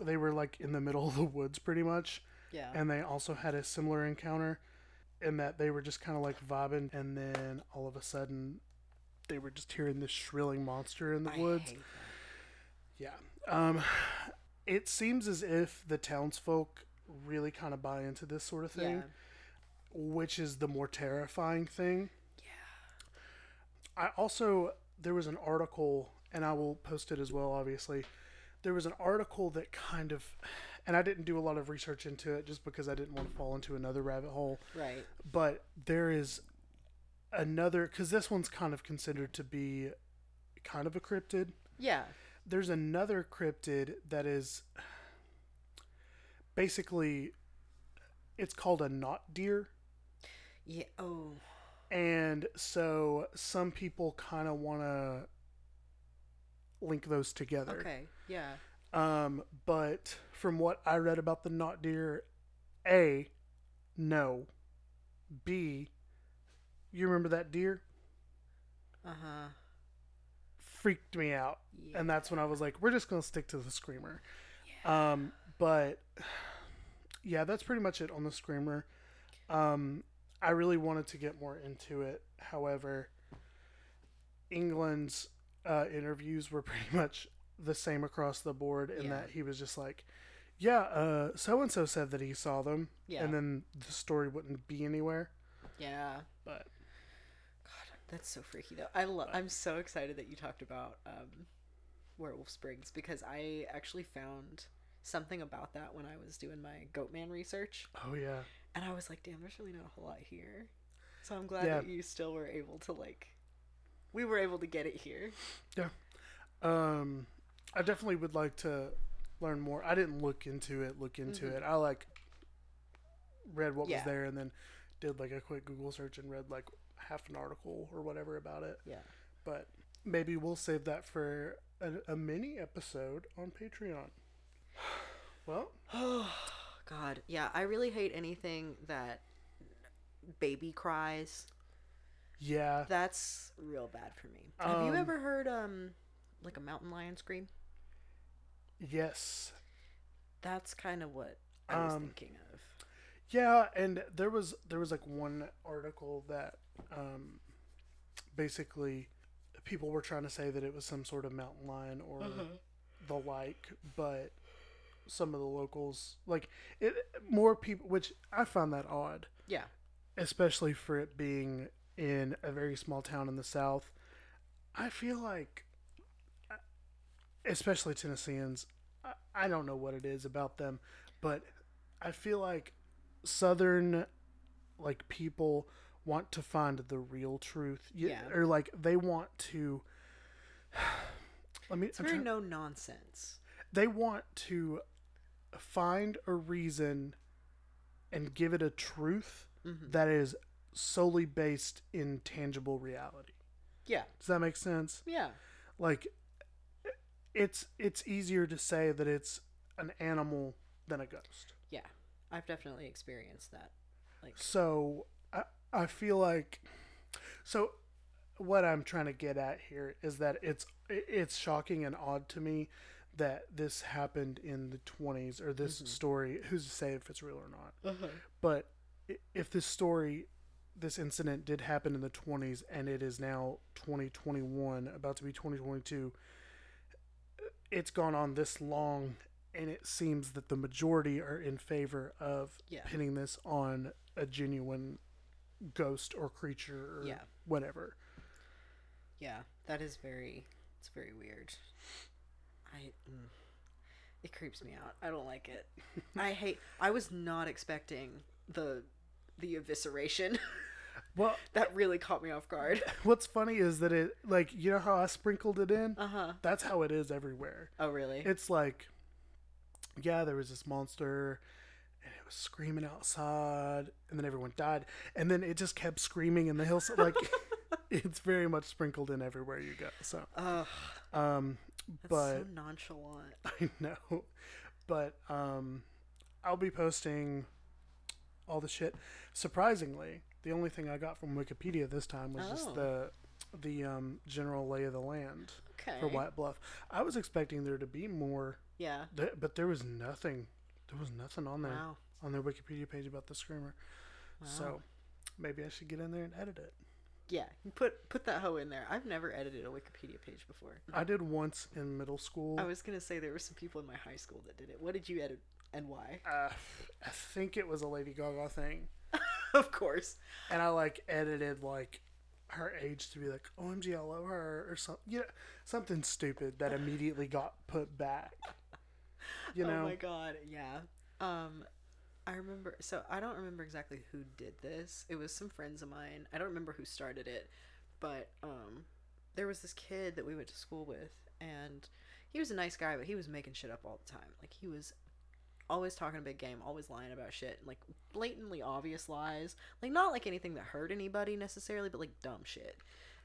They were like in the middle of the woods pretty much. Yeah. And they also had a similar encounter in that they were just kind of like vibing, and then all of a sudden they were just hearing this shrilling monster in the woods. It seems as if the townsfolk really kind of buy into this sort of thing, which is the more terrifying thing. I also, there was an article, and I will post it as well, obviously. There was an article that kind of, and I didn't do a lot of research into it just because I didn't want to fall into another rabbit hole. Right. But there is another, because this one's kind of considered to be kind of a cryptid. Yeah. There's another cryptid that is basically, it's called a knot deer. Yeah. Oh. And so some people kind of want to link those together. But from what I read about the knot deer, A, no. B, you remember that deer? Freaked me out. And that's when I was like, we're just going to stick to the Screamer. But yeah, that's pretty much it on the Screamer. I really wanted to get more into it. However, England's interviews were pretty much the same across the board in that he was just like, so-and-so said that he saw them. And then the story wouldn't be anywhere. But God, that's so freaky though. I'm so excited that you talked about Werewolf Springs, because I actually found something about that when I was doing my Goatman research. And I was like, damn, there's really not a whole lot here. So I'm glad that you still were able to we were able to get it here. I definitely would like to learn more. I didn't look into it. I read what was there, and then did a quick Google search and read half an article or whatever about it. But maybe we'll save that for a mini episode on Patreon. Well. Oh, God. Yeah, I really hate anything that baby cries. Yeah. That's real bad for me. Have you ever heard a mountain lion scream? Yes. That's kind of what I was thinking of. Yeah, and there was one article that basically people were trying to say that it was some sort of mountain lion or the like, but some of the locals more people, which I find that odd. Yeah. Especially for it being in a very small town in the South. I feel like, especially Tennesseans, I don't know what it is about them, but I feel like Southern people want to find the real truth. Or they want to no nonsense. They want to find a reason and give it a truth that is solely based in tangible reality. Yeah. Does that make sense? Yeah. It's easier to say that it's an animal than a ghost. Yeah, I've definitely experienced that. Like, so I feel like, so what I'm trying to get at here is that it's shocking and odd to me that this happened in the 20s, or this story, who's to say if it's real or not, but if this story, this incident did happen in the 20s and it is now 2021, about to be 2022, it's gone on this long, and it seems that the majority are in favor of pinning this on a genuine ghost or creature or whatever. Yeah, that is very, it's very weird. It creeps me out. I don't like it. I was not expecting the evisceration. Well, that really caught me off guard. What's funny is that it, like, you know how I sprinkled it in? That's how it is everywhere. Oh, really? It's like, yeah, there was this monster and it was screaming outside, and then everyone died, and then it just kept screaming in the hillside. Like, it's very much sprinkled in everywhere you go. So, that's so nonchalant. I know, but I'll be posting all the shit. Surprisingly, the only thing I got from Wikipedia this time was just the general lay of the land for White Bluff. I was expecting there to be more. Yeah. But there was nothing. There was nothing on there on their Wikipedia page about the Screamer. Wow. So maybe I should get in there and edit it. Yeah, put that hoe in there. I've never edited a Wikipedia page before. I did once in middle school. I was going to say there were some people in my high school that did it. What did you edit and why? I think it was a Lady Gaga thing. Of course. And I edited her age to be like, OMG, I love her, or something. You know, something stupid that immediately got put back. You know? Oh my God, yeah. I remember, so I don't remember exactly who did this. It was some friends of mine. I don't remember who started it, but there was this kid that we went to school with, and he was a nice guy, but he was making shit up all the time. Like, he was always talking a big game, always lying about shit, and blatantly obvious lies. Not anything that hurt anybody necessarily, but dumb shit.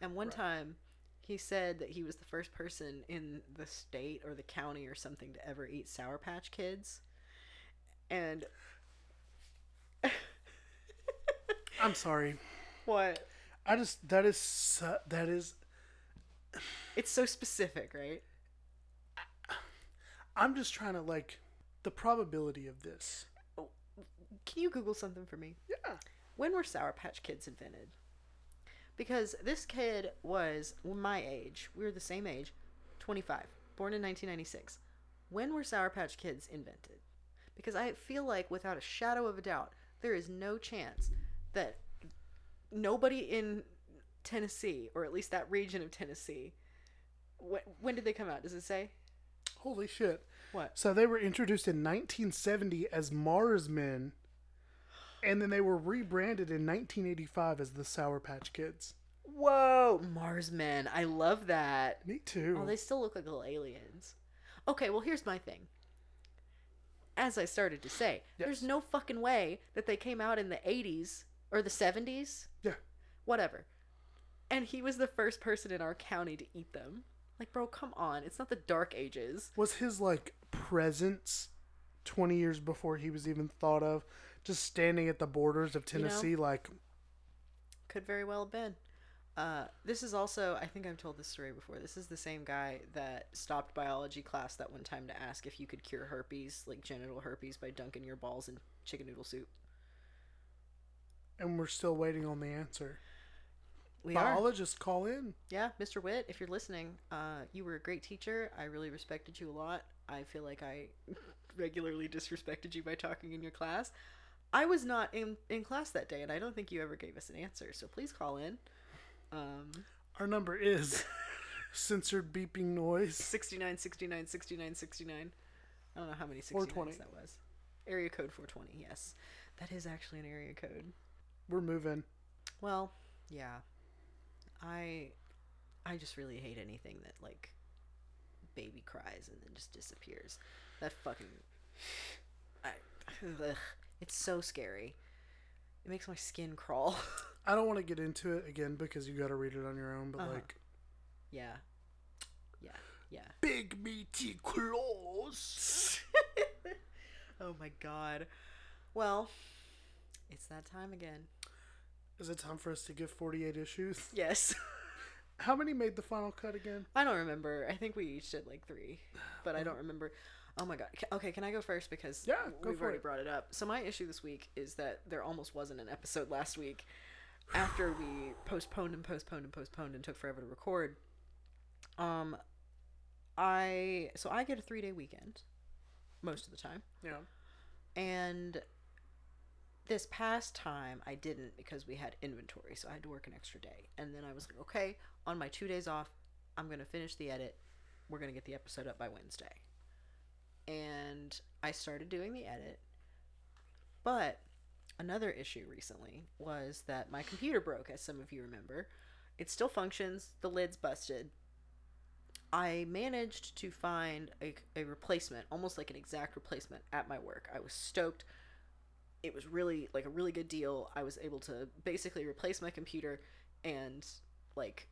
And one time he said that he was the first person in the state or the county or something to ever eat Sour Patch Kids. And I'm sorry. What? I just, that is. It's so specific, right? I'm just trying to, the probability of this. Oh, can you Google something for me? Yeah. When were Sour Patch Kids invented? Because this kid was my age. We were the same age. 25. Born in 1996. When were Sour Patch Kids invented? Because I feel like, without a shadow of a doubt, there is no chance that nobody in Tennessee, or at least that region of Tennessee, when did they come out? Does it say? Holy shit. What? So they were introduced in 1970 as Mars Men, and then they were rebranded in 1985 as the Sour Patch Kids. Whoa! Mars Men. I love that. Me too. Oh, they still look like little aliens. Okay, well, here's my thing. As I started to say, there's no fucking way that they came out in the 80s or the 70s. Yeah. Whatever. And he was the first person in our county to eat them. Bro, come on. It's not the Dark Ages. Was his, presence 20 years before he was even thought of, just standing at the borders of Tennessee, Could very well have been. This is also, I think I've told this story before. This is the same guy that stopped biology class that one time to ask if you could cure herpes, genital herpes, by dunking your balls in chicken noodle soup. And we're still waiting on the answer. We Biologists are. Call in. Yeah, Mr. Witt, if you're listening, you were a great teacher. I really respected you a lot. I feel like I regularly disrespected you by talking in your class. I was not in class that day, and I don't think you ever gave us an answer, so please call in. Our number is censored beeping noise 6969696969. I don't know how many 69s that was. Area code 420. Yes, that is actually an area code. We're moving. Well, yeah. I just really hate anything that baby cries and then just disappears. That fucking it's so scary. It makes my skin crawl. I don't want to get into it again because you got to read it on your own, but Yeah. Big meaty claws. Oh my God. Well, it's that time again. Is it time for us to give 48 issues? Yes. How many made the final cut again? I don't remember. I think we each did like 3, but I don't remember. Oh my God. Okay, can I go first? Because we've already brought it up. So my issue this week is that there almost wasn't an episode last week after we postponed and took forever to record. I get a 3-day weekend most of the time. Yeah. And this past time I didn't because we had inventory, so I had to work an extra day. And then I was like, okay, on my 2 days off, I'm going to finish the edit. We're going to get the episode up by Wednesday. And I started doing the edit. But another issue recently was that my computer broke, as some of you remember. It still functions. The lid's busted. I managed to find a replacement, almost like an exact replacement, at my work. I was stoked. It was really, like, a really good deal. I was able to basically replace my computer and, like,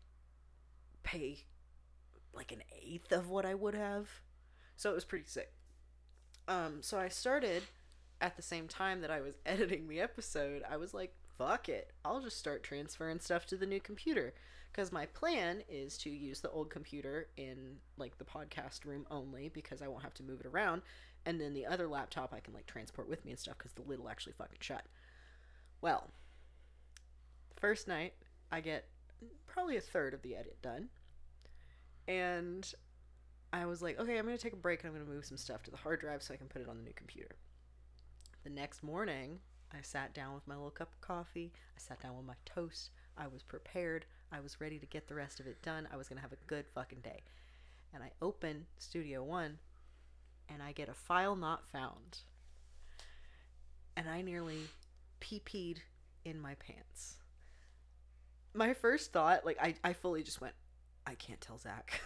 pay, like, 1/8 of what I would have. So it was pretty sick. So I started at the same time that I was editing the episode. I was like, fuck it. I'll just start transferring stuff to the new computer. Because my plan is to use the old computer in, like, the podcast room only, because I won't have to move it around. And then the other laptop I can, like, transport with me and stuff, because the lid will actually fucking shut. Well, first night, I get probably 1/3 of the edit done. And I was like, okay, I'm going to take a break and I'm going to move some stuff to the hard drive so I can put it on the new computer. The next morning, I sat down with my little cup of coffee. I sat down with my toast. I was prepared. I was ready to get the rest of it done. I was going to have a good fucking day. And I open Studio One, and I get a file not found. And I nearly peed in my pants. My first thought, like, I fully just went, I can't tell Zach.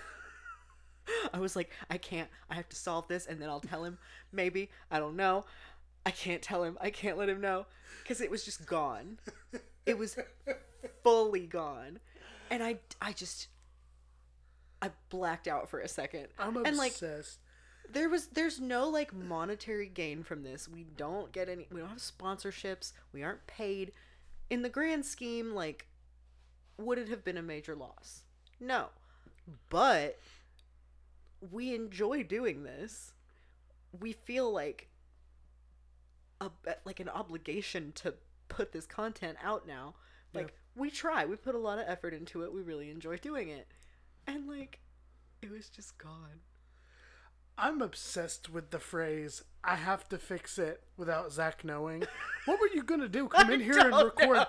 I was like, I can't. I have to solve this, and then I'll tell him. Maybe. I don't know. I can't tell him. I can't let him know. Because it was just gone. It was fully gone. And I blacked out for a second. I'm obsessed. And, like, there's no, like, monetary gain from this. We don't have sponsorships. We aren't paid. In the grand scheme, like, would it have been a major loss? No. But we enjoy doing this. We feel like an obligation to put this content out now. Like, we try. We put a lot of effort into it. We really enjoy doing it. And, like, it was just gone. I'm obsessed with the phrase, I have to fix it without Zach knowing. What were you going to do? Come in here and record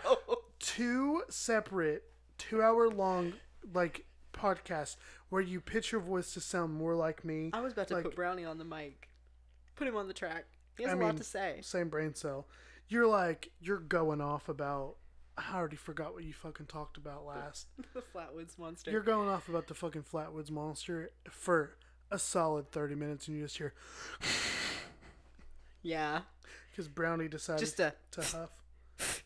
2 separate 2-hour-long, like, podcasts where you pitch your voice to sound more like me. I was about to put Brownie on the mic. Put him on the track. He has a lot to say. Same brain cell. You're going off about, I already forgot what you fucking talked about last. The Flatwoods Monster. You're going off about the fucking Flatwoods Monster for a solid 30 minutes and you just hear. Yeah. Because Brownie decided just to huff.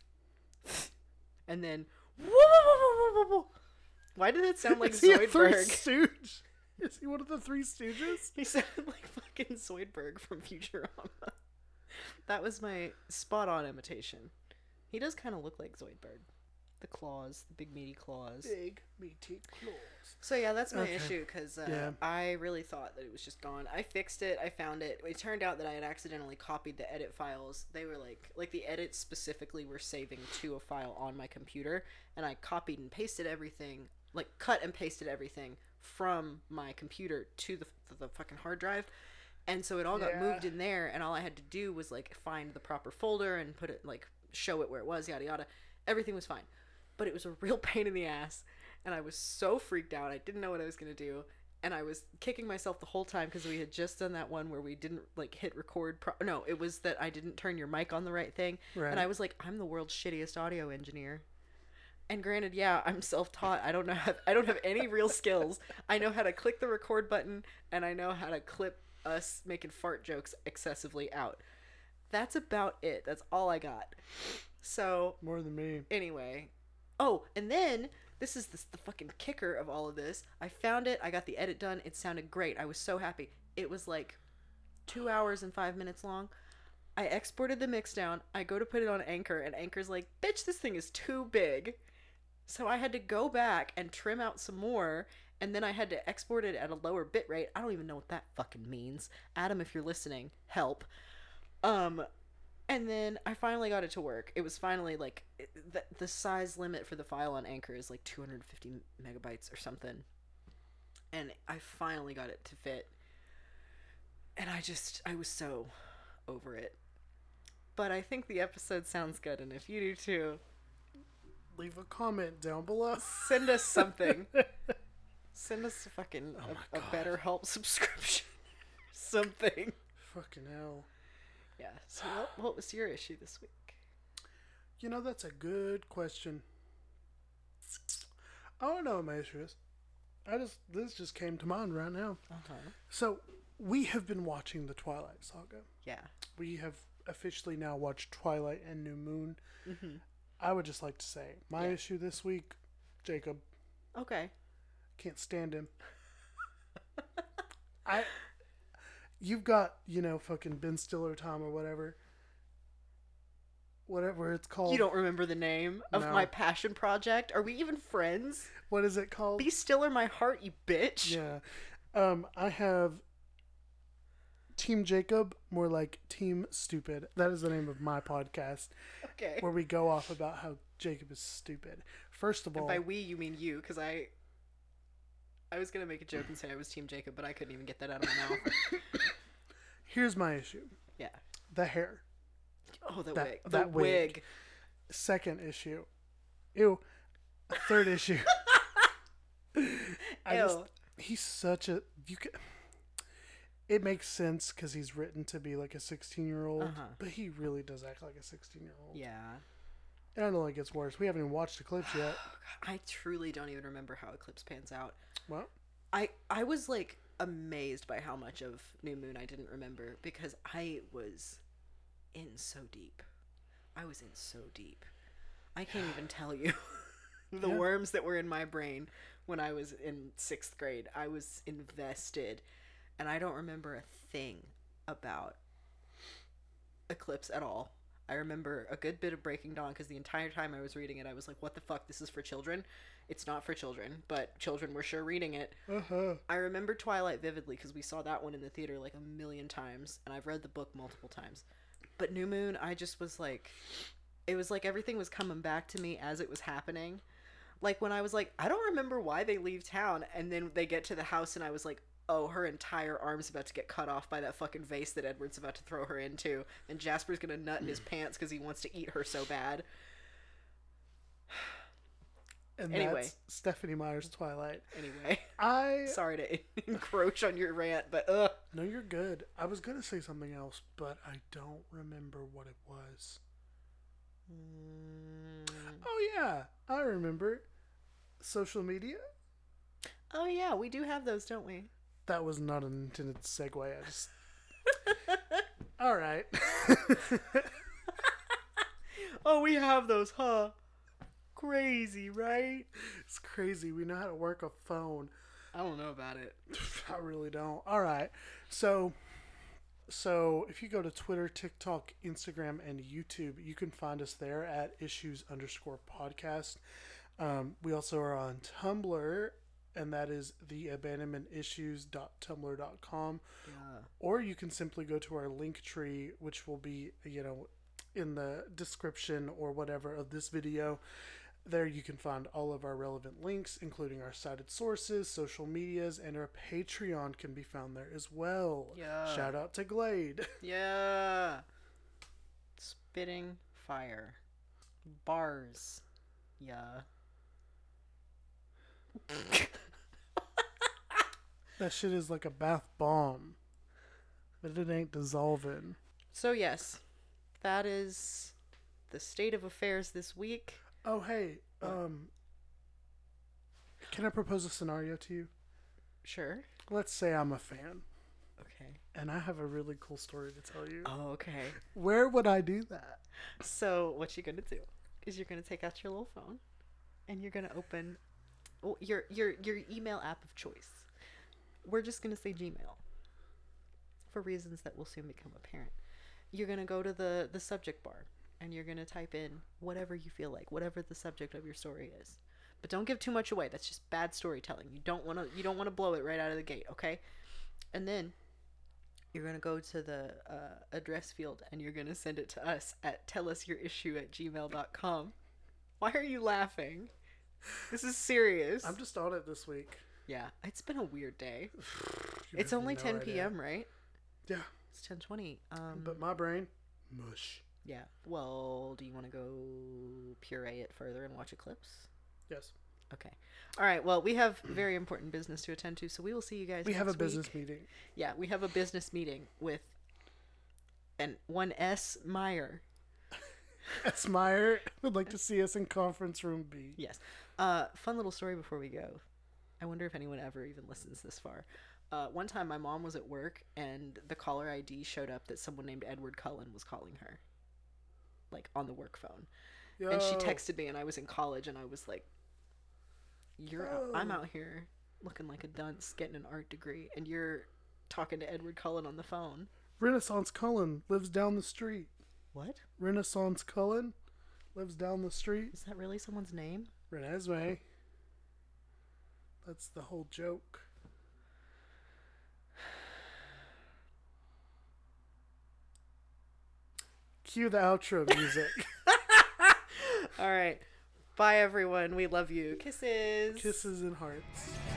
And then, whoa. Why did it sound like Zoidberg? Is he one of the 3 Stooges? He sounded like fucking Zoidberg from Futurama. That was my spot-on imitation. He does kind of look like Zoidberg. The claws, the big meaty claws. Big meaty claws. So yeah, that's my issue, because I really thought that it was just gone. I fixed it. I found it. It turned out that I had accidentally copied the edit files. They were like the edits specifically were saving to a file on my computer, and I copied and pasted everything, like cut and pasted everything from my computer to the fucking hard drive, and so it all got moved in there, and all I had to do was like find the proper folder and put it, like show it where it was, yada yada. Everything was fine, but it was a real pain in the ass, and I was so freaked out. I didn't know what I was gonna do, and I was kicking myself the whole time because we had just done that one where we didn't like hit record. No, it was that I didn't turn your mic on the right thing, right. And I was like, I'm the world's shittiest audio engineer. And granted, I'm self-taught. I don't have any real skills. I know how to click the record button, and I know how to clip us making fart jokes excessively out. That's about it. That's all I got. So more than me. Anyway. Oh, and then this is the fucking kicker of all of this. I found it. I got the edit done. It sounded great. I was so happy. It was like 2 hours and 5 minutes long. I exported the mix down. I go to put it on Anchor, and Anchor's like, bitch, this thing is too big. So I had to go back and trim out some more, and then I had to export it at a lower bit rate. I don't even know what that fucking means. Adam, if you're listening, help. And then I finally got it to work. It was finally, like, the size limit for the file on Anchor is, like, 250 megabytes or something. And I finally got it to fit. And I was so over it. But I think the episode sounds good, and if you do too, leave a comment down below. Send us something. Send us a BetterHelp subscription. Something. Fucking hell. Yeah. So what was your issue this week? You know, that's a good question. I don't know what my issue is. This just came to mind right now. Okay. So we have been watching the Twilight Saga. Yeah. We have officially now watched Twilight and New Moon. Mm-hmm. I would just like to say my issue this week, Jacob. Okay. Can't stand him. You've got, you know, fucking Ben Stiller time or whatever. Whatever it's called. You don't remember the name of my passion project? Are we even friends? What is it called? Be Stiller My Heart, you bitch. Yeah. I have Team Jacob, more like Team Stupid. That is the name of my podcast. Okay. Where we go off about how Jacob is stupid. First of all. And by we, you mean you, because I was going to make a joke and say I was Team Jacob, but I couldn't even get that out of my mouth. Here's my issue. Yeah. The hair. Oh, that wig. That wig. Second issue. Ew. Third issue. He's such a... It makes sense because he's written to be like a 16-year-old, but he really does act like a 16-year-old. Yeah. And I don't know, it gets worse. We haven't even watched Eclipse yet. I truly don't even remember how Eclipse pans out. What? I was, like, amazed by how much of New Moon I didn't remember because I was in so deep. I can't even tell you the worms that were in my brain when I was in 6th grade. I was invested, and I don't remember a thing about Eclipse at all. I remember a good bit of Breaking Dawn because the entire time I was reading it, I was like, what the fuck? This is for children? It's not for children, but children were sure reading it. I remember Twilight vividly because we saw that one in the theater like a million times, and I've read the book multiple times. But New Moon, I just was like, it was like everything was coming back to me as it was happening. Like when I was like, I don't remember why they leave town, and then they get to the house, and I was like, oh, her entire arm's about to get cut off by that fucking vase that Edward's about to throw her into. And Jasper's gonna nut in his pants because he wants to eat her so bad. And anyway, that's Stephanie Meyer's Twilight. Anyway. Sorry to encroach on your rant, but ugh. No, you're good. I was gonna say something else, but I don't remember what it was. Oh, yeah. I remember. Social media? Oh, yeah. We do have those, don't we? That was not an intended segue. I just... All right. Oh, we have those, huh? Crazy, right? It's crazy. We know how to work a phone. I don't know about it. I really don't. All right. So if you go to Twitter, TikTok, Instagram, and YouTube, you can find us there at issues_podcast. We also are on Tumblr. And that is theabandonmentissues.tumblr.com. Yeah. Or you can simply go to our link tree, which will be, you know, in the description or whatever of this video. There you can find all of our relevant links, including our cited sources, social medias, and our Patreon can be found there as well. Yeah. Shout out to Glade. Yeah. Spitting fire. Bars. Yeah. That shit is like a bath bomb, but it ain't dissolving. So yes, that is the state of affairs this week. Oh hey, can I propose a scenario to you? Sure. Let's say I'm a fan. Okay. And I have a really cool story to tell you. Oh, okay. Where would I do that? So what you're gonna do is you're gonna take out your little phone, and you're gonna open your email app of choice. We're just going to say Gmail for reasons that will soon become apparent. you're going to go to the subject bar and you're going to type in whatever you feel like, whatever the subject of your story is. But don't give too much away. That's just bad storytelling. You don't want to blow it right out of the gate, okay? And then you're going to go to the address field and you're going to send it to us at tellusyourissue@gmail.com. Why are you laughing? This is serious. I'm just on it this week. Yeah. It's been a weird day. It's only 10 p.m., right? Yeah. It's 10:20. But my brain, mush. Yeah. Well, do you want to go puree it further and watch Eclipse? Yes. Okay. All right. Well, we have very important business to attend to, so we will see you guys next week. We have a business meeting. Yeah, we have a business meeting with one S. Meyer. S. Meyer would like to see us in conference room B. Yes. Fun little story before we go. I wonder if anyone ever even listens this far. One time my mom was at work, and the caller ID showed up that someone named Edward Cullen was calling her, like, on the work phone. Yo. And she texted me, and I was in college, and I was like, I'm out here looking like a dunce, getting an art degree, and you're talking to Edward Cullen on the phone. Renaissance Cullen lives down the street. What? Renaissance Cullen lives down the street. Is that really someone's name? Renesmee. That's the whole joke. Cue the outro music. All right. Bye, everyone. We love you. Kisses. Kisses and hearts.